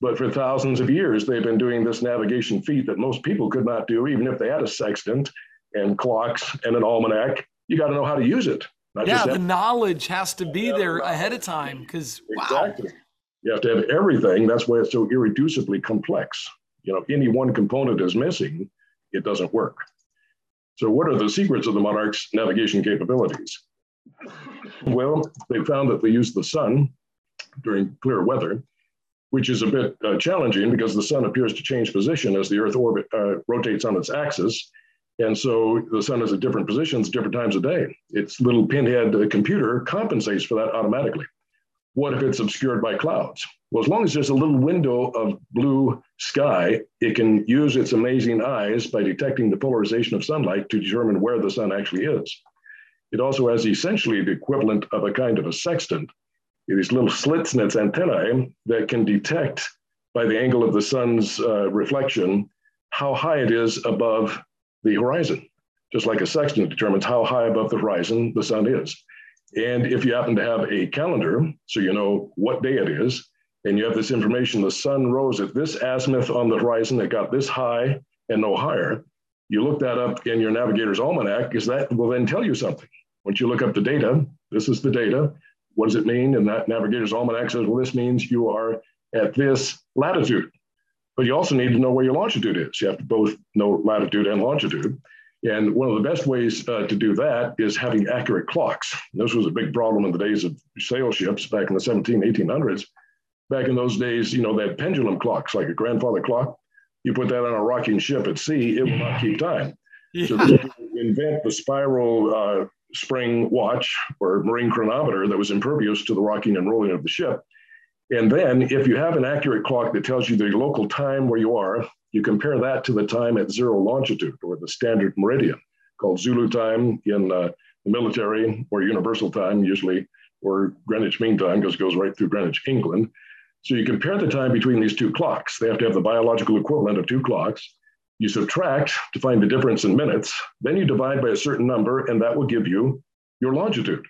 But for thousands of years, they've been doing this navigation feat that most people could not do, even if they had a sextant and clocks and an almanac. You gotta know how to use it. Yeah, the knowledge has to be there ahead of time, because exactly. Wow. You have to have everything. That's why it's so irreducibly complex. You know, any one component is missing, it doesn't work. So what are the secrets of the monarch's navigation capabilities? Well, they found that they use the sun during clear weather, which is a bit challenging because the sun appears to change position as the Earth orbit rotates on its axis. And so the sun is at different positions, different times a day. Its little pinhead computer compensates for that automatically. What if it's obscured by clouds? Well, as long as there's a little window of blue sky, it can use its amazing eyes by detecting the polarization of sunlight to determine where the sun actually is. It also has essentially the equivalent of a kind of a sextant, these little slits in its antennae that can detect by the angle of the sun's reflection how high it is above the horizon, just like a sextant determines how high above the horizon the sun is. And if you happen to have a calendar, so you know what day it is, and you have this information, the sun rose at this azimuth on the horizon, it got this high and no higher, you look that up in your navigator's almanac, because that will then tell you something. Once you look up the data, this is the data, What does it mean? And that Navigator's Almanac says, well, this means you are at this latitude. But you also need to know where your longitude is. You have to both know latitude and longitude. And one of the best ways to do that is having accurate clocks. And this was a big problem in the days of sail ships back in the 1800s. Back in those days, you know, they had pendulum clocks, like a grandfather clock. You put that on a rocking ship at sea, it will not keep time. Yeah. So they invent the spiral spring watch or marine chronometer that was impervious to the rocking and rolling of the ship. And then if you have an accurate clock that tells you the local time where you are, you compare that to the time at zero longitude, or the standard meridian, called Zulu time in the military, or universal time usually, or Greenwich Mean Time, because it goes right through Greenwich, England. So you compare the time between these two clocks. They have to have the biological equivalent of two clocks. You subtract to find the difference in minutes. Then you divide by a certain number, and that will give you your longitude.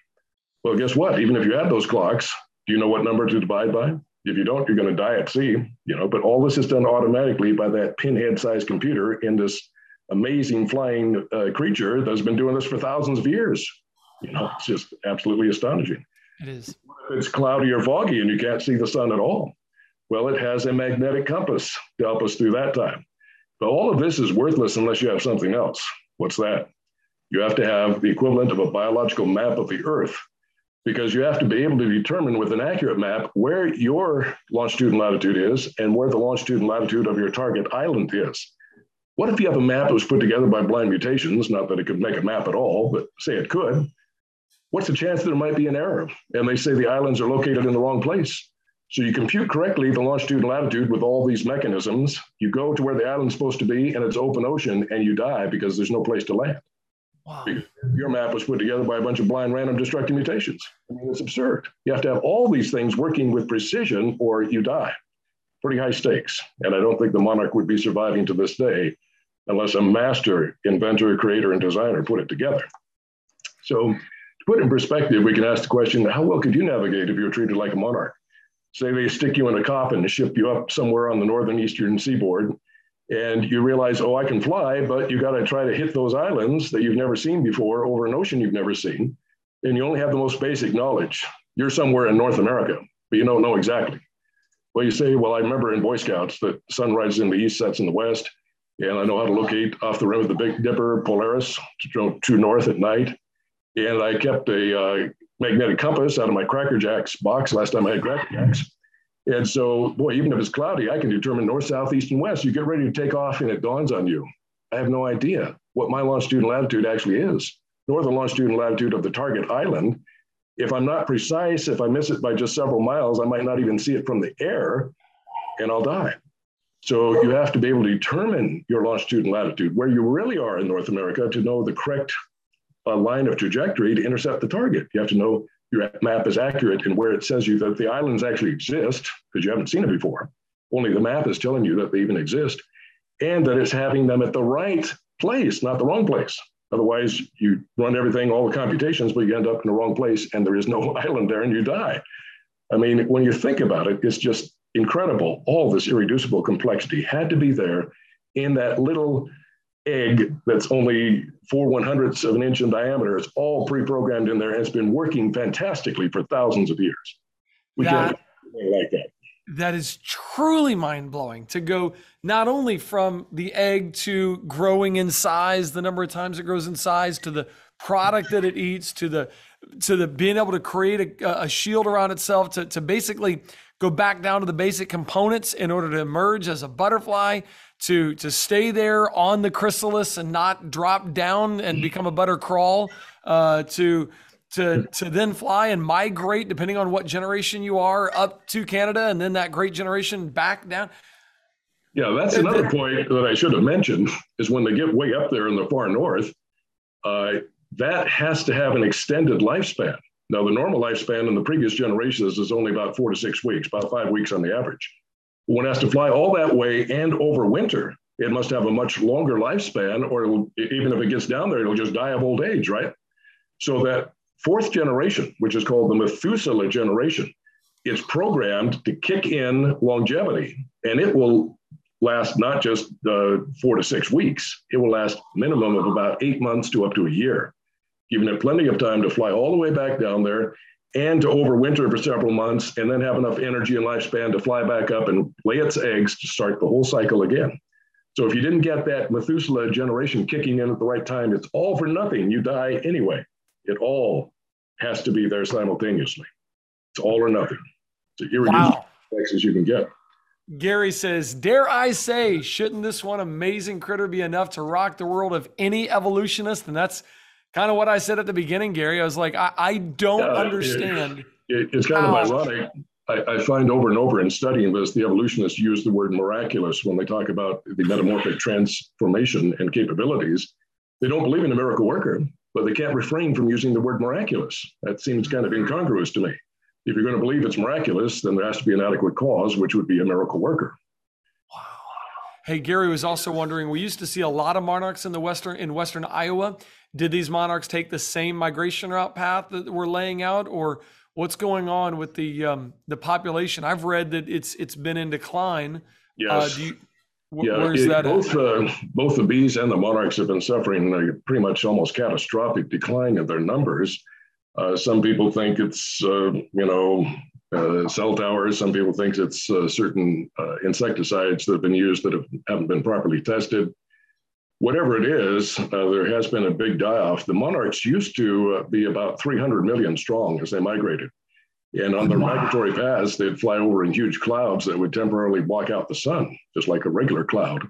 Well, guess what? Even if you had those clocks, do you know what number to divide by? If you don't, you're going to die at sea, you know, but all this is done automatically by that pinhead-sized computer in this amazing flying creature that's been doing this for thousands of years. You know, it's just absolutely astonishing. It is. If it's cloudy or foggy and you can't see the sun at all, well, it has a magnetic compass to help us through that time. But all of this is worthless unless you have something else. What's that? You have to have the equivalent of a biological map of the Earth, because you have to be able to determine with an accurate map where your longitude and latitude is and where the longitude and latitude of your target island is. What if you have a map that was put together by blind mutations? Not that it could make a map at all, but say it could. What's the chance that there might be an error? And they say the islands are located in the wrong place. So you compute correctly the longitude and latitude with all these mechanisms. You go to where the island's supposed to be and it's open ocean, and you die because there's no place to land. Wow. Because your map was put together by a bunch of blind random destructive mutations. I mean, it's absurd. You have to have all these things working with precision or you die. Pretty high stakes. And I don't think the monarch would be surviving to this day unless a master inventor, creator, and designer put it together. So to put it in perspective, we can ask the question, how well could you navigate if you were treated like a monarch? Say they stick you in a coffin and ship you up somewhere on the northern eastern seaboard, and you realize, oh, I can fly, but you got to try to hit those islands that you've never seen before over an ocean you've never seen, and you only have the most basic knowledge. You're somewhere in North America, but you don't know exactly. Well, you say, well, I remember in Boy Scouts that sun rises in the east, sets in the west, and I know how to locate off the rim of the Big Dipper, Polaris, to north at night, and I kept a magnetic compass out of my Cracker Jacks box. Last time I had Cracker Jacks. And so, boy, even if it's cloudy, I can determine north, south, east, and west. You get ready to take off and it dawns on you. I have no idea what my longitude and latitude actually is, nor the longitude and latitude of the target island. If I'm not precise, if I miss it by just several miles, I might not even see it from the air and I'll die. So you have to be able to determine your longitude and latitude, where you really are in North America, to know the correct line of trajectory to intercept the target. You have to know your map is accurate and where it says you that the islands actually exist, because you haven't seen it before. Only the map is telling you that they even exist, and that it's having them at the right place, not the wrong place. Otherwise, you run everything, all the computations, but you end up in the wrong place and there is no island there and you die. I mean, when you think about it, it's just incredible. All this irreducible complexity had to be there in that little egg that's only 4/100ths of an inch in diameter. It's all pre-programmed in there. It's been working fantastically for thousands of years. We can't do anything like that. That is truly mind-blowing, to go not only from the egg to growing in size, the number of times it grows in size, to the product that it eats, to the being able to create a shield around itself, to basically go back down to the basic components in order to emerge as a butterfly, to stay there on the chrysalis and not drop down and become a butter crawl, to then fly and migrate, depending on what generation you are, up to Canada, and then that great generation back down. Yeah, that's another point that I should have mentioned, is when they get way up there in the far north, that has to have an extended lifespan. Now, the normal lifespan in the previous generations is only about 4 to 6 weeks, about 5 weeks on the average. One has to fly all that way and over winter. It must have a much longer lifespan, or even if it gets down there, it'll just die of old age, right? So that fourth generation, which is called the Methuselah generation, it's programmed to kick in longevity, and it will last not just 4 to 6 weeks. It will last minimum of about 8 months to up to a year, giving it plenty of time to fly all the way back down there and to overwinter for several months, and then have enough energy and lifespan to fly back up and lay its eggs to start the whole cycle again. So if you didn't get that Methuselah generation kicking in at the right time, it's all for nothing. You die anyway. It all has to be there simultaneously. It's all or nothing. It's as irreducible as you can get. Gary says, dare I say, shouldn't this one amazing critter be enough to rock the world of any evolutionist? And that's kind of what I said at the beginning, Gary. I was like, I don't understand. It's kind of ironic. I find over and over in studying this, the evolutionists use the word miraculous when they talk about the metamorphic transformation and capabilities. They don't believe in a miracle worker, but they can't refrain from using the word miraculous. That seems kind of incongruous to me. If you're going to believe it's miraculous, then there has to be an adequate cause, which would be a miracle worker. Wow. Hey, Gary was also wondering, we used to see a lot of monarchs in the western Iowa. Did these monarchs take the same migration route path that we're laying out, or what's going on with the population? I've read that it's been in decline. Yes. Both the bees and the monarchs have been suffering a pretty much almost catastrophic decline in their numbers. Some people think it's, cell towers. Some people think it's certain insecticides that have been used that haven't been properly tested. Whatever it is, there has been a big die-off. The monarchs used to be about 300 million strong as they migrated. And on their migratory paths, they'd fly over in huge clouds that would temporarily block out the sun, just like a regular cloud.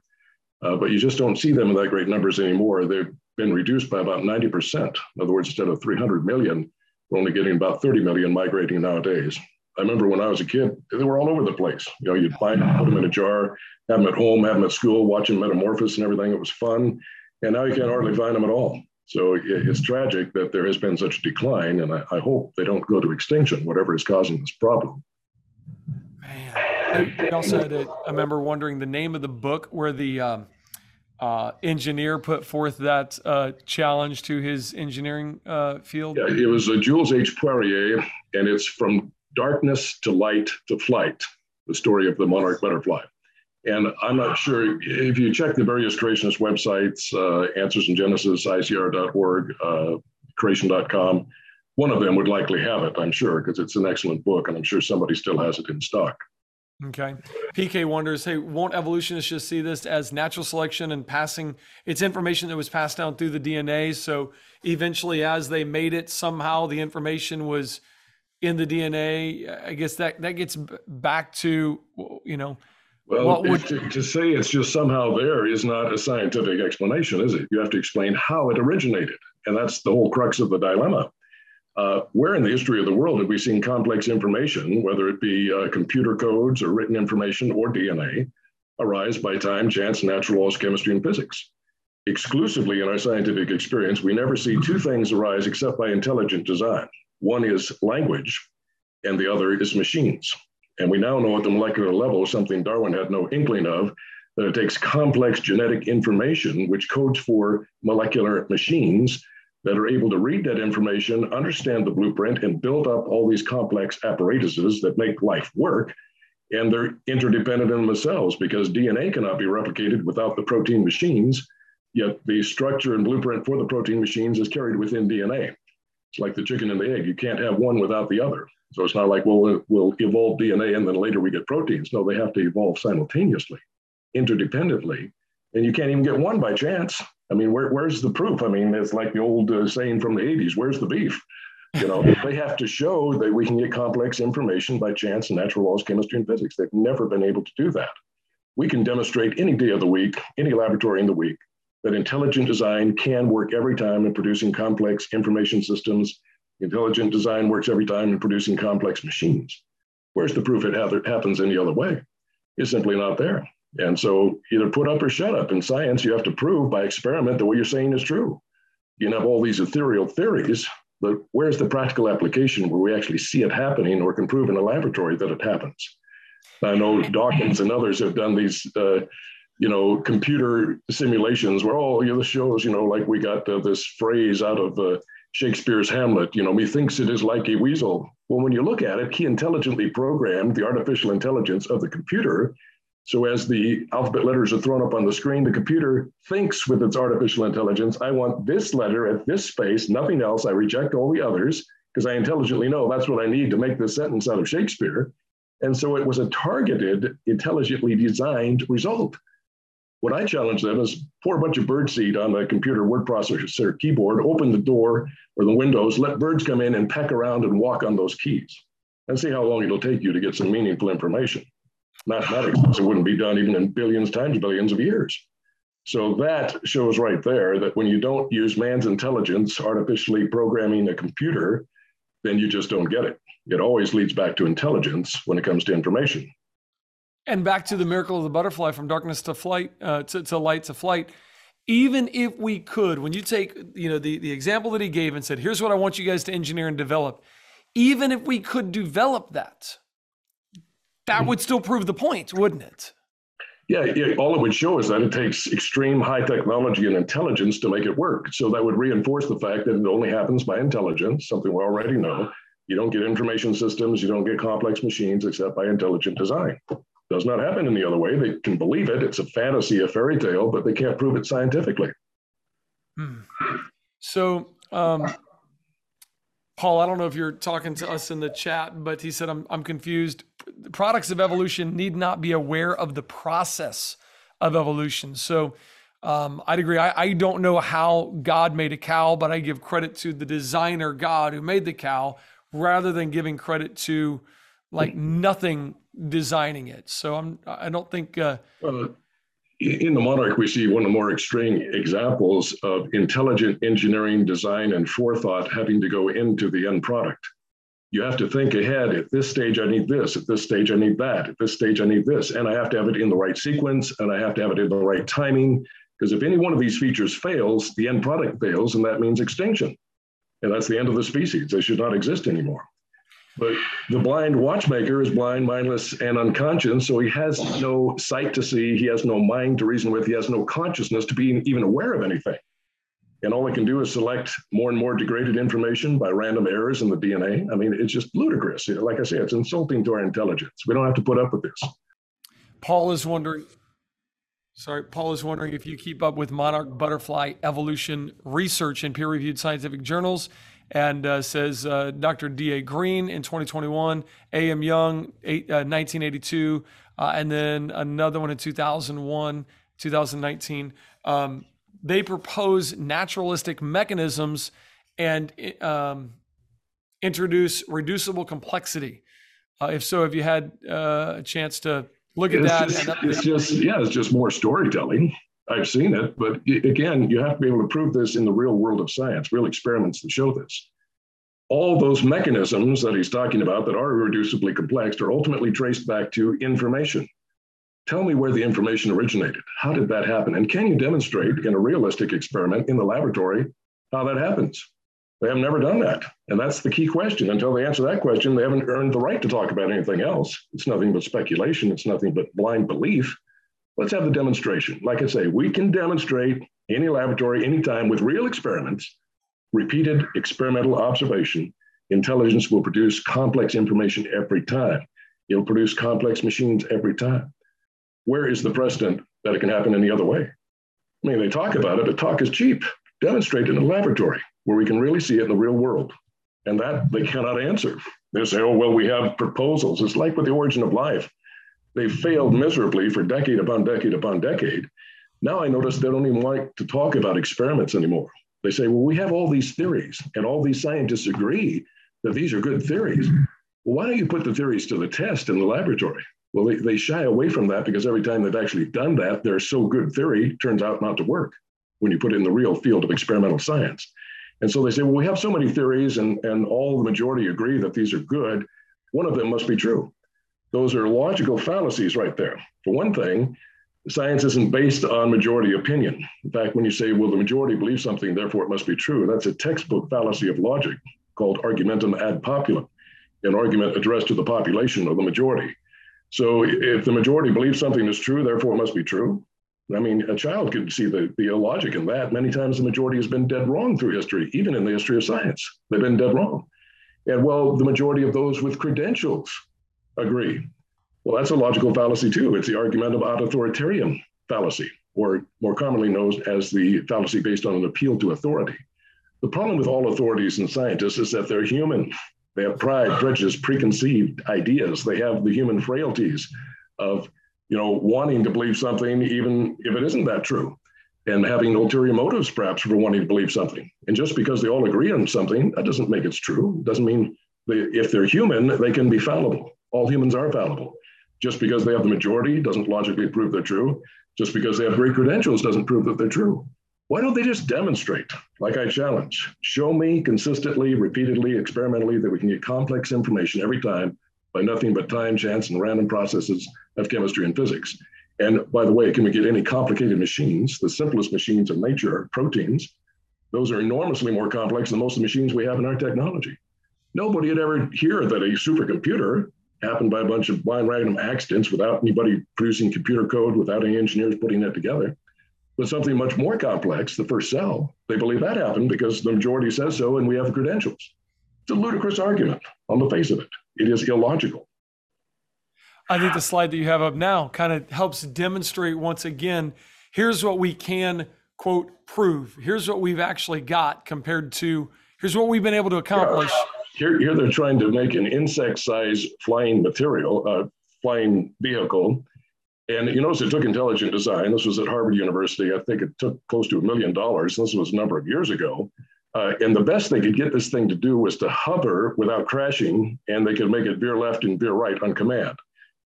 But you just don't see them in that great numbers anymore. They've been reduced by about 90%. In other words, instead of 300 million, we're only getting about 30 million migrating nowadays. I remember when I was a kid, they were all over the place. You know, you'd find them, put them in a jar, have them at home, have them at school, watch them metamorphose and everything. It was fun. And now you can't hardly find them at all. So it's tragic that there has been such a decline. And I hope they don't go to extinction, whatever is causing this problem. Man, I also had I remember wondering the name of the book where the engineer put forth that challenge to his engineering field. Yeah, it was Jules H. Poirier, and it's From Darkness to Light to Flight, the story of the monarch butterfly. And I'm not sure, if you check the various creationist websites, Answers in Genesis, icr.org, creation.com, one of them would likely have it, I'm sure, because it's an excellent book, and I'm sure somebody still has it in stock. Okay. PK wonders, hey, won't evolutionists just see this as natural selection and passing? It's information that was passed down through the DNA. So eventually, as they made it, somehow the information was in the DNA. I guess that gets back to, to say it's just somehow there is not a scientific explanation, is it? You have to explain how it originated. And that's the whole crux of the dilemma. Where in the history of the world have we seen complex information, whether it be computer codes or written information or DNA, arise by time, chance, natural laws, chemistry, and physics? Exclusively in our scientific experience, we never see two things arise except by intelligent design. One is language, and the other is machines. And we now know at the molecular level, something Darwin had no inkling of, that it takes complex genetic information, which codes for molecular machines, that are able to read that information, understand the blueprint, and build up all these complex apparatuses that make life work. And they're interdependent on themselves because DNA cannot be replicated without the protein machines, yet the structure and blueprint for the protein machines is carried within DNA. It's like the chicken and the egg. You can't have one without the other. So it's not like, well, we'll evolve DNA and then later we get proteins. No, they have to evolve simultaneously, interdependently, and you can't even get one by chance. I mean, where's the proof? I mean, it's like the old saying from the 80s, where's the beef? You know, they have to show that we can get complex information by chance and natural laws, chemistry, and physics. They've never been able to do that. We can demonstrate any day of the week, any laboratory in the week, that intelligent design can work every time in producing complex information systems. Intelligent design works every time in producing complex machines. Where's the proof it happens any other way? It's simply not there. And so either put up or shut up. In science, you have to prove by experiment that what you're saying is true. You can have all these ethereal theories, but where's the practical application where we actually see it happening or can prove in a laboratory that it happens? I know Dawkins and others have done these, computer simulations where, this shows, like we got this phrase out of Shakespeare's Hamlet, methinks it is like a weasel. Well, when you look at it, he intelligently programmed the artificial intelligence of the computer. So as the alphabet letters are thrown up on the screen, the computer thinks with its artificial intelligence, I want this letter at this space, nothing else. I reject all the others because I intelligently know that's what I need to make this sentence out of Shakespeare. And so it was a targeted, intelligently designed result. What I challenge them is pour a bunch of bird seed on the computer word processor keyboard, open the door or the windows, let birds come in and peck around and walk on those keys and see how long it'll take you to get some meaningful information. Mathematics, it wouldn't be done even in billions times billions of years. So that shows right there that when you don't use man's intelligence artificially programming a computer, then you just don't get it. It always leads back to intelligence when it comes to information. And back to the miracle of the butterfly, from darkness to flight, to light to flight. Even if we could, when you take the example that he gave and said, here's what I want you guys to engineer and develop, even if we could develop that, that would still prove the point, wouldn't it? Yeah, all it would show is that it takes extreme high technology and intelligence to make it work. So that would reinforce the fact that it only happens by intelligence, something we already know. You don't get information systems, you don't get complex machines except by intelligent design. It does not happen in the other way. They can believe it. It's a fantasy, a fairy tale, but they can't prove it scientifically. So, Paul, I don't know if you're talking to us in the chat, but he said, I'm confused. The products of evolution need not be aware of the process of evolution. So I'd agree. I don't know how God made a cow, but I give credit to the designer God who made the cow rather than giving credit to like nothing designing it. So I don't think... in the monarch, we see one of the more extreme examples of intelligent engineering, design, and forethought having to go into the end product. You have to think ahead. At this stage, I need this. At this stage, I need that. At this stage, I need this. And I have to have it in the right sequence, and I have to have it in the right timing, because if any one of these features fails, the end product fails, and that means extinction. And that's the end of the species. They should not exist anymore. But the blind watchmaker is blind, mindless, and unconscious, so he has no sight to see, he has no mind to reason with, he has no consciousness to be even aware of anything. And all he can do is select more and more degraded information by random errors in the DNA. I mean, it's just ludicrous. Like I say, it's insulting to our intelligence. We don't have to put up with this. Paul is wondering if you keep up with monarch butterfly evolution research in peer-reviewed scientific journals. And says Dr. D.A. Green in 2021, A.M. Young 1982, and then another one in 2001, 2019. They propose naturalistic mechanisms and introduce reducible complexity. If so, have you had a chance to look at that? It's just more storytelling. I've seen it, but again, you have to be able to prove this in the real world of science, real experiments that show this. All those mechanisms that he's talking about that are irreducibly complex are ultimately traced back to information. Tell me where the information originated. How did that happen? And can you demonstrate in a realistic experiment in the laboratory how that happens? They have never done that. And that's the key question. Until they answer that question, they haven't earned the right to talk about anything else. It's nothing but speculation. It's nothing but blind belief. Let's have the demonstration. Like I say, we can demonstrate any laboratory, anytime with real experiments, repeated experimental observation. Intelligence will produce complex information every time. It'll produce complex machines every time. Where is the precedent that it can happen any other way? I mean, they talk about it, but talk is cheap. Demonstrate in a laboratory where we can really see it in the real world. And that they cannot answer. They say, oh, well, we have proposals. It's like with the origin of life. They failed miserably for decade upon decade upon decade. Now I notice they don't even like to talk about experiments anymore. They say, well, we have all these theories and all these scientists agree that these are good theories. Well, why don't you put the theories to the test in the laboratory? Well, they shy away from that because every time they've actually done that, their so good theory turns out not to work when you put it in the real field of experimental science. And so they say, well, we have so many theories and all the majority agree that these are good. One of them must be true. Those are logical fallacies right there. For one thing, science isn't based on majority opinion. In fact, when you say, well, the majority believes something, therefore it must be true, that's a textbook fallacy of logic called argumentum ad populum, an argument addressed to the population or the majority. So if the majority believes something is true, therefore it must be true. I mean, a child could see the illogic in that. Many times the majority has been dead wrong through history, even in the history of science. They've been dead wrong. And well, the majority of those with credentials agree. Well, that's a logical fallacy too. It's the argumentum ad authoritarium fallacy, or more commonly known as the fallacy based on an appeal to authority. The problem with all authorities and scientists is that they're human. They have pride, prejudice, preconceived ideas. They have the human frailties of, wanting to believe something even if it isn't that true, and having ulterior motives perhaps for wanting to believe something. And just because they all agree on something, that doesn't make it true. Doesn't mean if they're human, they can be fallible. All humans are fallible. Just because they have the majority doesn't logically prove they're true. Just because they have great credentials doesn't prove that they're true. Why don't they just demonstrate, like I challenge? Show me consistently, repeatedly, experimentally that we can get complex information every time by nothing but time, chance, and random processes of chemistry and physics. And by the way, can we get any complicated machines? The simplest machines of nature are proteins. Those are enormously more complex than most of the machines we have in our technology. Nobody had ever heard that a supercomputer happened by a bunch of blind random accidents without anybody producing computer code, without any engineers putting that together. But something much more complex, the first cell, they believe that happened because the majority says so and we have credentials. It's a ludicrous argument on the face of it. It is illogical. I think the slide that you have up now kind of helps demonstrate once again, here's what we can, quote, prove. Here's what we've actually got compared to, here's what we've been able to accomplish. Here they're trying to make an insect-sized flying material, flying vehicle. And you notice it took intelligent design. This was at Harvard University. I think it took close to $1 million. This was a number of years ago. And the best they could get this thing to do was to hover without crashing, and they could make it veer left and veer right on command.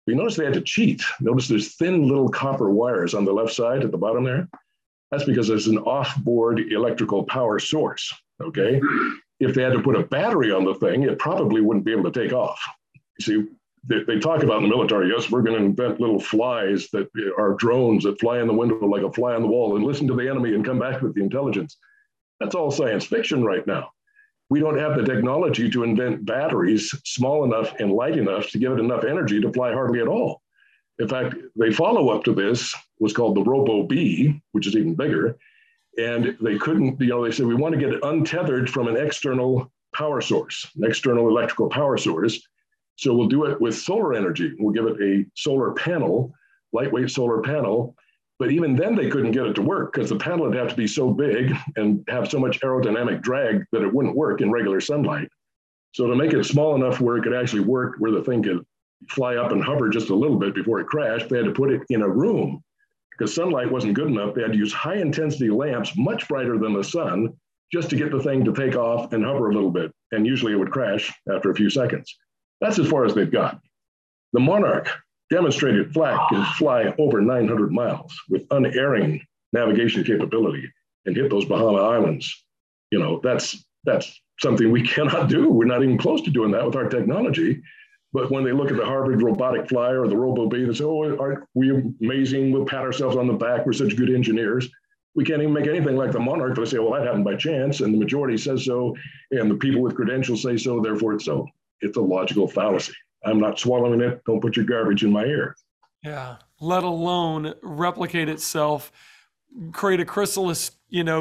But you notice they had to cheat. Notice there's thin little copper wires on the left side at the bottom there. That's because there's an off-board electrical power source, okay? If they had to put a battery on the thing, it probably wouldn't be able to take off. You see, they talk about in the military, yes, we're going to invent little flies that are drones that fly in the window like a fly on the wall and listen to the enemy and come back with the intelligence. That's all science fiction right now. We don't have the technology to invent batteries small enough and light enough to give it enough energy to fly hardly at all. In fact, they follow up to this was called the Robo Bee, which is even bigger. And they couldn't, they said, we want to get it untethered from an external power source, an external electrical power source. So we'll do it with solar energy. We'll give it a solar panel, lightweight solar panel. But even then they couldn't get it to work because the panel would have to be so big and have so much aerodynamic drag that it wouldn't work in regular sunlight. So to make it small enough where it could actually work, where the thing could fly up and hover just a little bit before it crashed, they had to put it in a room. Because sunlight wasn't good enough, they had to use high-intensity lamps, much brighter than the sun, just to get the thing to take off and hover a little bit. And usually it would crash after a few seconds. That's as far as they've got. The Monarch demonstrated flak can fly over 900 miles with unerring navigation capability and hit those Bahama Islands. That's something we cannot do. We're not even close to doing that with our technology. But when they look at the Harvard robotic flyer or the Robo Bee, they say, oh, aren't we amazing? We'll pat ourselves on the back. We're such good engineers. We can't even make anything like the Monarch. They say, well, that happened by chance. And the majority says so. And the people with credentials say so. Therefore, it's so. It's a logical fallacy. I'm not swallowing it. Don't put your garbage in my ear. Yeah. Let alone replicate itself, create a chrysalis, straitjacket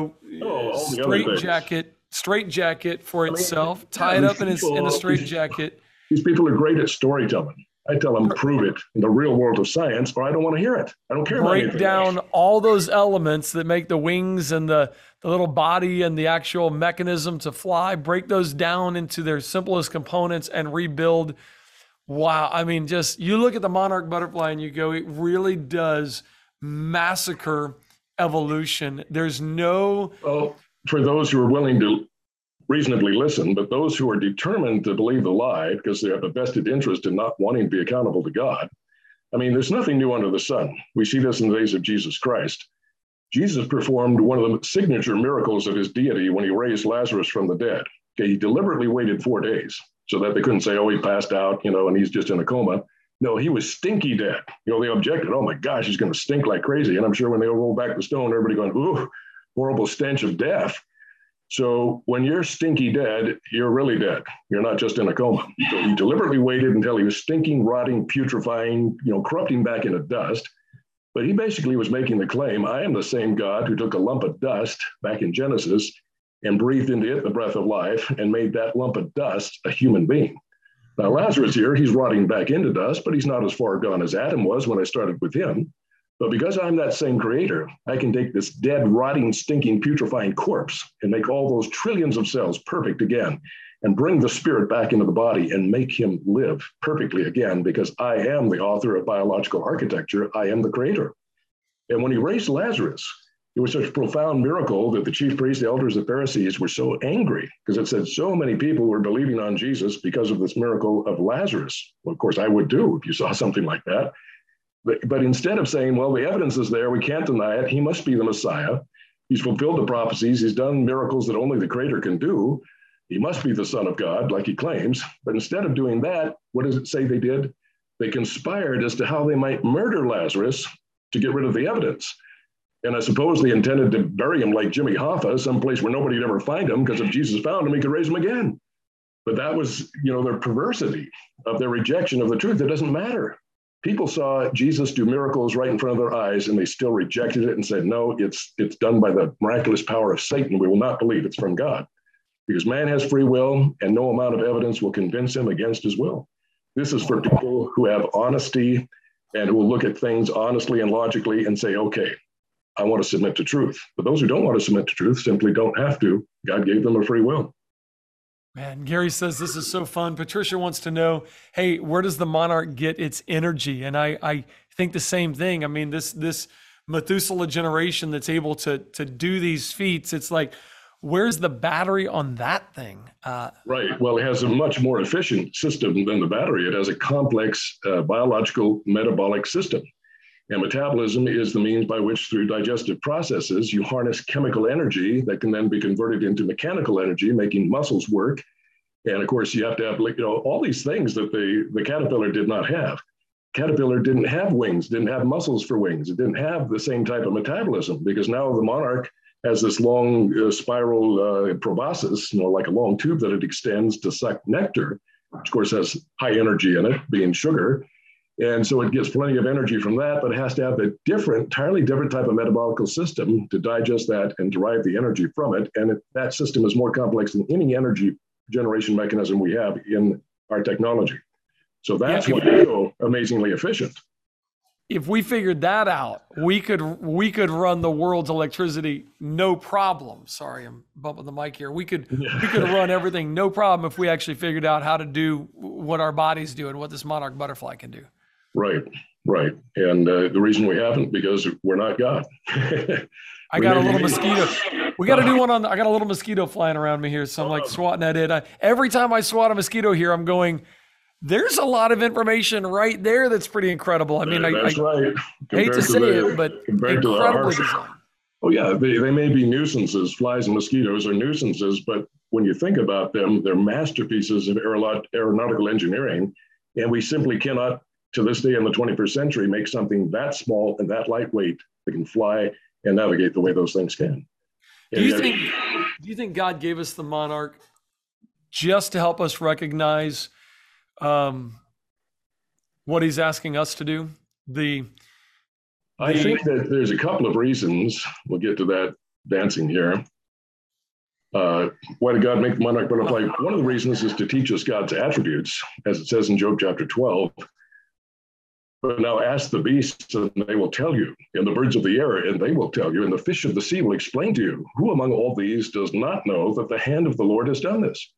for itself, tie it up in a straitjacket. These people are great at storytelling. I tell them, prove it in the real world of science, or I don't want to hear it. I don't care about anything. Break down all those elements that make the wings and the little body and the actual mechanism to fly. Break those down into their simplest components and rebuild. Wow. I mean, just you look at the monarch butterfly and you go, it really does massacre evolution. There's no... Well, for those who are willing to reasonably listen, but those who are determined to believe the lie because they have a vested interest in not wanting to be accountable to God. I mean, there's nothing new under the sun. We see this in the days of Jesus Christ. Jesus performed one of the signature miracles of his deity when he raised Lazarus from the dead. Okay, he deliberately waited 4 days so that they couldn't say, oh, he passed out, and he's just in a coma. No, he was stinky dead. They objected, oh my gosh, he's going to stink like crazy. And I'm sure when they roll back the stone, everybody going, ooh, horrible stench of death. So when you're stinky dead, you're really dead. You're not just in a coma. So he deliberately waited until he was stinking, rotting, putrefying, corrupting back into dust. But he basically was making the claim, I am the same God who took a lump of dust back in Genesis and breathed into it the breath of life and made that lump of dust a human being. Now Lazarus here, he's rotting back into dust, but he's not as far gone as Adam was when I started with him. But because I'm that same creator, I can take this dead, rotting, stinking, putrefying corpse and make all those trillions of cells perfect again and bring the spirit back into the body and make him live perfectly again, because I am the author of biological architecture. I am the creator. And when he raised Lazarus, it was such a profound miracle that the chief priests, the elders, the Pharisees were so angry, because it said so many people were believing on Jesus because of this miracle of Lazarus. Well, of course, I would do if you saw something like that. But instead of saying, well, the evidence is there, we can't deny it, he must be the Messiah. He's fulfilled the prophecies. He's done miracles that only the creator can do. He must be the Son of God, like he claims. But instead of doing that, what does it say they did? They conspired as to how they might murder Lazarus to get rid of the evidence. And I suppose they intended to bury him like Jimmy Hoffa, someplace where nobody would ever find him, because if Jesus found him, he could raise him again. But that was, you know, their perversity of their rejection of the truth. It doesn't matter. People saw Jesus do miracles right in front of their eyes, and they still rejected it and said, no, it's done by the miraculous power of Satan. We will not believe it's from God, because man has free will, and no amount of evidence will convince him against his will. This is for people who have honesty and who will look at things honestly and logically and say, okay, I want to submit to truth. But those who don't want to submit to truth simply don't have to. God gave them a free will. Man, Gary says, this is so fun. Patricia wants to know, hey, where does the monarch get its energy? And I think the same thing. I mean, this Methuselah generation that's able to do these feats, it's like, where's the battery on that thing? Right. Well, it has a much more efficient system than the battery. It has a complex biological metabolic system. And metabolism is the means by which, through digestive processes, you harness chemical energy that can then be converted into mechanical energy, making muscles work. And of course, you have to have, you know, all these things that the caterpillar did not have. Caterpillar didn't have wings, didn't have muscles for wings. It didn't have the same type of metabolism, because now the monarch has this long spiral proboscis, you know, like a long tube that it extends to suck nectar, which of course has high energy in it, being sugar. And so it gets plenty of energy from that, but it has to have a different, entirely different type of metabolic system to digest that and derive the energy from it. And that system is more complex than any energy generation mechanism we have in our technology. So that's why it's so amazingly efficient. If we figured that out, we could run the world's electricity, no problem. Sorry, I'm bumping the mic here. We could run everything, no problem, if we actually figured out how to do what our bodies do and what this monarch butterfly can do. Right, right. And the reason we haven't, because we're not God. I got a little mosquito. We got to do one on, I got a little mosquito flying around me here. So I'm like swatting at it. Every time I swat a mosquito here, I'm going, there's a lot of information right there that's pretty incredible. I mean, I hate to say it, but incredibly designed. Oh yeah, they may be nuisances. Flies and mosquitoes are nuisances, but when you think about them, they're masterpieces of aeronautical engineering. And we simply cannot, to this day in the 21st century, make something that small and that lightweight that can fly and navigate the way those things can. Do you think God gave us the monarch just to help us recognize what he's asking us to do? I think that there's a couple of reasons. We'll get to that dancing here. Why did God make the monarch butterfly? One of the reasons is to teach us God's attributes, as it says in Job chapter 12. But now ask the beasts, and they will tell you, and the birds of the air, and they will tell you, and the fish of the sea will explain to you. Who among all these does not know that the hand of the Lord has done this?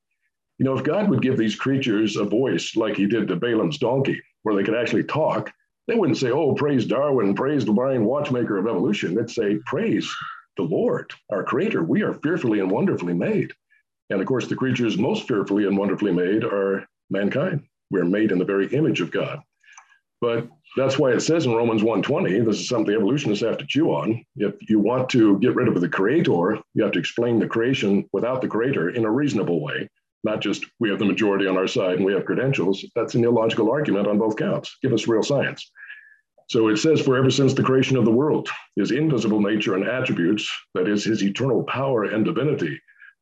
You know, if God would give these creatures a voice like he did to Balaam's donkey, where they could actually talk, they wouldn't say, oh, praise Darwin, praise the blind watchmaker of evolution. They'd say, praise the Lord, our creator. We are fearfully and wonderfully made. And of course, the creatures most fearfully and wonderfully made are mankind. We're made in the very image of God. But that's why it says in Romans 1:20, this is something evolutionists have to chew on. If you want to get rid of the creator, you have to explain the creation without the creator in a reasonable way, not just we have the majority on our side and we have credentials. That's an illogical argument on both counts. Give us real science. So it says, for ever since the creation of the world, his invisible nature and attributes, that is his eternal power and divinity,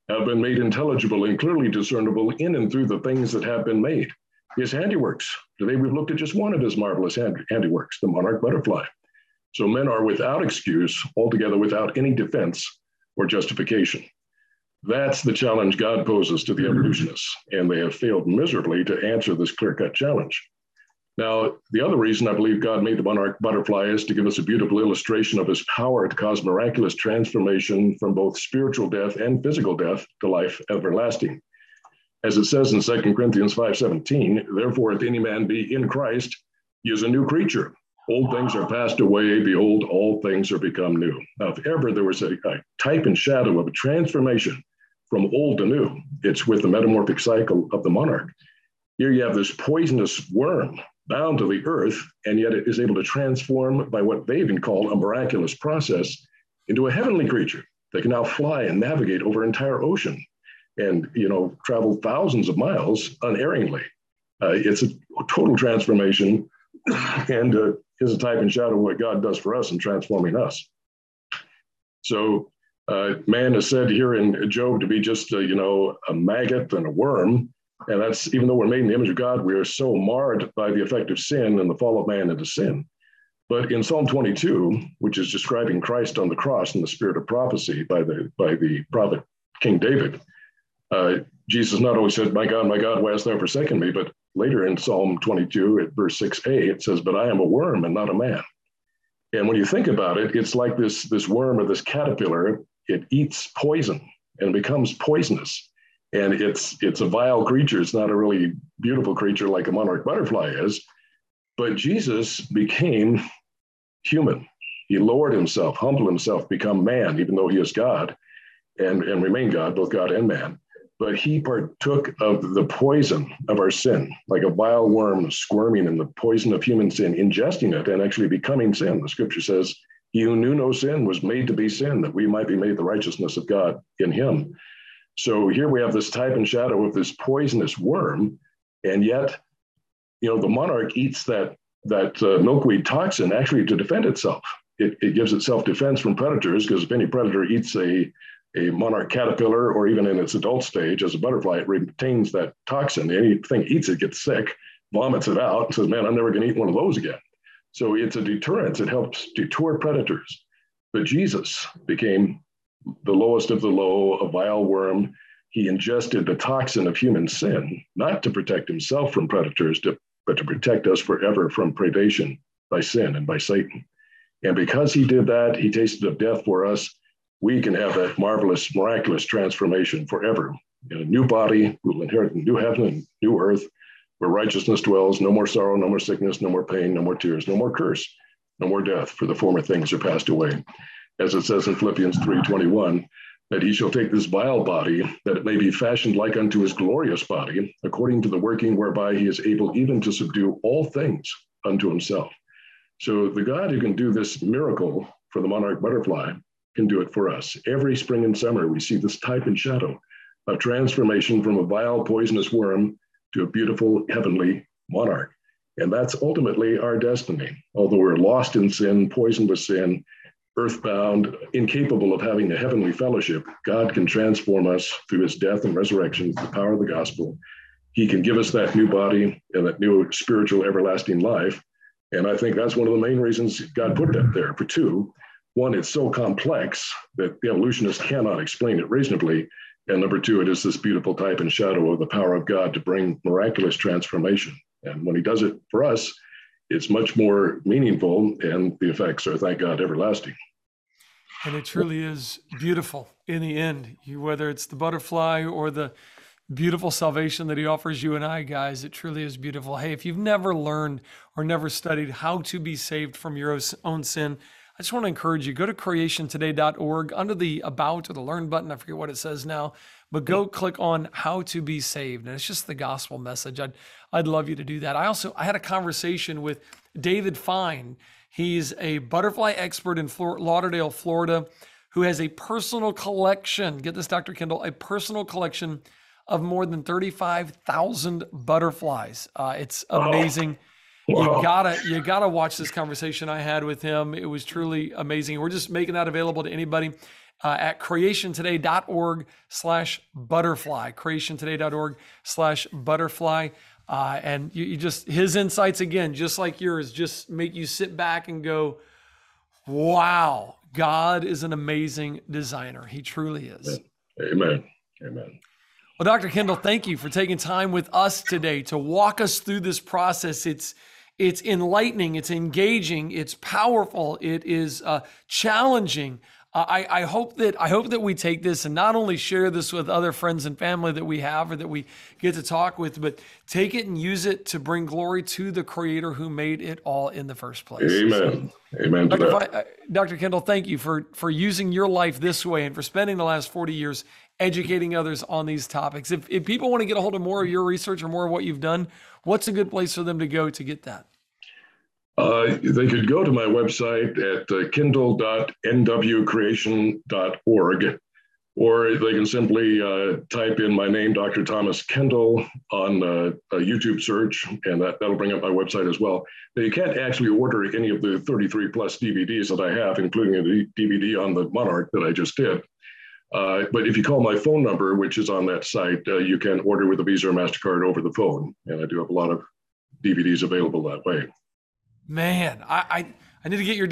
have been made intelligible and clearly discernible in and through the things that have been made. His handiworks. Today we've looked at just one of his marvelous handiworks, the monarch butterfly. So men are without excuse, altogether without any defense or justification. That's the challenge God poses to the evolutionists, and they have failed miserably to answer this clear-cut challenge. Now, the other reason I believe God made the butterfly is to give us a beautiful illustration of his power to cause miraculous transformation from both spiritual death and physical death to life everlasting. As it says in 2 Corinthians 5:17, therefore, if any man be in Christ, he is a new creature. Old things are passed away. Behold, all things are become new. Now, if ever there was a type and shadow of a transformation from old to new, it's with the metamorphic cycle of the monarch. Here you have this poisonous worm bound to the earth, and yet it is able to transform by what they even call a miraculous process into a heavenly creature that can now fly and navigate over entire ocean and, you know, travel thousands of miles unerringly. It's a total transformation and is a type and shadow of what God does for us in transforming us. So man is said here in Job to be just, a maggot and a worm. And that's, even though we're made in the image of God, we are so marred by the effect of sin and the fall of man into sin. But in Psalm 22, which is describing Christ on the cross in the spirit of prophecy by the prophet King David, Jesus not only said, my God, why hast thou forsaken me? But later in Psalm 22 at verse 6a, it says, but I am a worm and not a man. And when you think about it, it's like this worm or this caterpillar, it eats poison and becomes poisonous. And it's a vile creature. It's not a really beautiful creature like a monarch butterfly is. But Jesus became human. He lowered himself, humbled himself, become man, even though he is God and remained God, both God and man. But he partook of the poison of our sin, like a vile worm squirming in the poison of human sin, ingesting it and actually becoming sin. The scripture says, he who knew no sin was made to be sin, that we might be made the righteousness of God in him. So here we have this type and shadow of this poisonous worm, and yet, the monarch eats that milkweed toxin actually to defend itself. It gives itself defense from predators, because if any predator eats a monarch caterpillar, or even in its adult stage as a butterfly, it retains that toxin. Anything eats it gets sick, vomits it out, and says, man, I'm never going to eat one of those again. So it's a deterrence. It helps deter predators. But Jesus became the lowest of the low, a vile worm. He ingested the toxin of human sin, not to protect himself from predators, but to protect us forever from predation by sin and by Satan. And because he did that, he tasted of death for us. We can have that marvelous, miraculous transformation forever. In a new body, we will inherit a new heaven and new earth where righteousness dwells, no more sorrow, no more sickness, no more pain, no more tears, no more curse, no more death, for the former things are passed away. As it says in Philippians 3:21, that he shall take this vile body, that it may be fashioned like unto his glorious body, according to the working whereby he is able even to subdue all things unto himself. So the God who can do this miracle for the monarch butterfly can do it for us. Every spring and summer, we see this type and shadow of transformation from a vile, poisonous worm to a beautiful, heavenly monarch. And that's ultimately our destiny. Although we're lost in sin, poisoned with sin, earthbound, incapable of having a heavenly fellowship, God can transform us through his death and resurrection, the power of the gospel. He can give us that new body and that new spiritual everlasting life. And I think that's one of the main reasons God put it up there for two. One, it's so complex that the evolutionists cannot explain it reasonably. And number two, it is this beautiful type and shadow of the power of God to bring miraculous transformation. And when he does it for us, it's much more meaningful, and the effects are, thank God, everlasting. And it truly is beautiful in the end. Whether it's the butterfly or the beautiful salvation that he offers you and I, guys, it truly is beautiful. Hey, if you've never learned or never studied how to be saved from your own sin, I just want to encourage you, go to creationtoday.org under the About or the Learn button. I forget what it says now, but go click on How to Be Saved. And it's just the gospel message. I'd love you to do that. I had a conversation with David Fine. He's a butterfly expert in Fort Lauderdale, Florida, who has a personal collection, get this, Dr. Kendall, a personal collection of more than 35,000 butterflies. It's amazing. Oh. Wow. You gotta watch this conversation I had with him. It was truly amazing. We're just making that available to anybody at creationtoday.org/butterfly, creationtoday.org/butterfly. And you just, his insights again, just like yours, just make you sit back and go, wow, God is an amazing designer. He truly is. Amen. Amen. Well, Dr. Kendall, thank you for taking time with us today to walk us through this process. It's It's enlightening, it's engaging, it's powerful, it is challenging. I hope that we take this and not only share this with other friends and family that we have or that we get to talk with, but take it and use it to bring glory to the Creator who made it all in the first place. Amen. So, amen to that. Dr. Kendall, thank you for using your life this way and for spending the last 40 years educating others on these topics. If people want to get a hold of more of your research or more of what you've done, what's a good place for them to go to get that? They could go to my website at kindle.nwcreation.org, or they can simply type in my name, Dr. Thomas Kendall, on a YouTube search, and that'll bring up my website as well. Now, you can't actually order any of the 33 plus DVDs that I have, including the DVD on the Monarch that I just did. But if you call my phone number, which is on that site, you can order with a Visa or MasterCard over the phone. And I do have a lot of DVDs available that way. Man, I need to get your,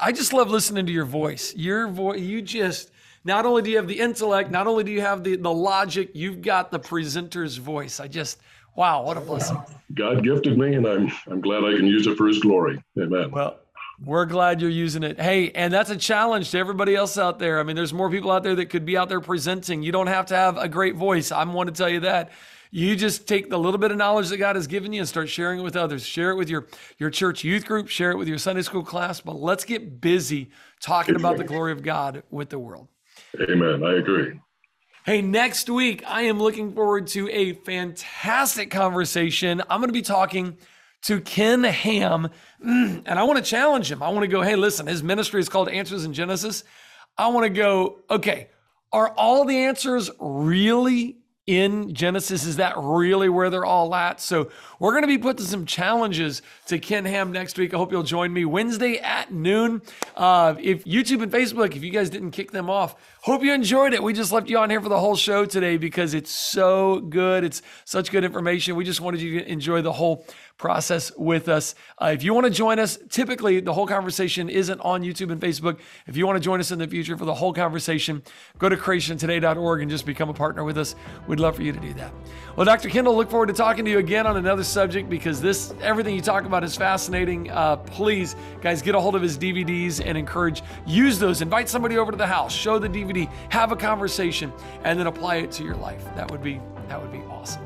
I just love listening to your voice. Your voice, you just, not only do you have the intellect, not only do you have the logic, you've got the presenter's voice. Wow, what a blessing. God gifted me, and I'm glad I can use it for his glory. Amen. Well, we're glad you're using it. Hey, and that's a challenge to everybody else out there. I mean, there's more people out there that could be out there presenting. You don't have to have a great voice. I want to tell you that. You just take the little bit of knowledge that God has given you and start sharing it with others. Share it with your church youth group, share it with your Sunday school class, but let's get busy talking Amen. About the glory of God with the world. Amen. I agree. Hey, next week, I am looking forward to a fantastic conversation. I'm going to be talking to Ken Ham, and I want to challenge him. I want to go, hey, listen, his ministry is called Answers in Genesis. I want to go, okay, are all the answers really in Genesis? Is that really where they're all at? So we're going to be putting some challenges to Ken Ham next week. I hope you'll join me Wednesday at noon. If YouTube and Facebook, if you guys didn't kick them off, hope you enjoyed it. We just left you on here for the whole show today because it's so good. It's such good information. We just wanted you to enjoy the whole process with us. If you want to join us, typically the whole conversation isn't on YouTube and Facebook. If you want to join us in the future for the whole conversation, go to creationtoday.org and just become a partner with us. We'd love for you to do that. Well, Dr. Kendall, look forward to talking to you again on another subject because everything you talk about is fascinating. Please, guys, get a hold of his DVDs and use those. Invite somebody over to the house, show the DVD, have a conversation, and then apply it to your life. That would be awesome.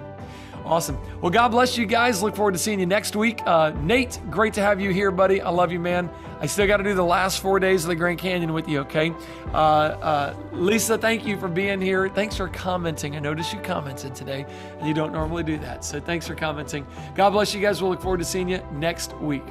Awesome. Well, God bless you guys. Look forward to seeing you next week. Nate, great to have you here, buddy. I love you, man. I still got to do the last 4 days of the Grand Canyon with you, okay? Lisa, thank you for being here. Thanks for commenting. I noticed you commented today, and you don't normally do that. So thanks for commenting. God bless you guys. We'll look forward to seeing you next week.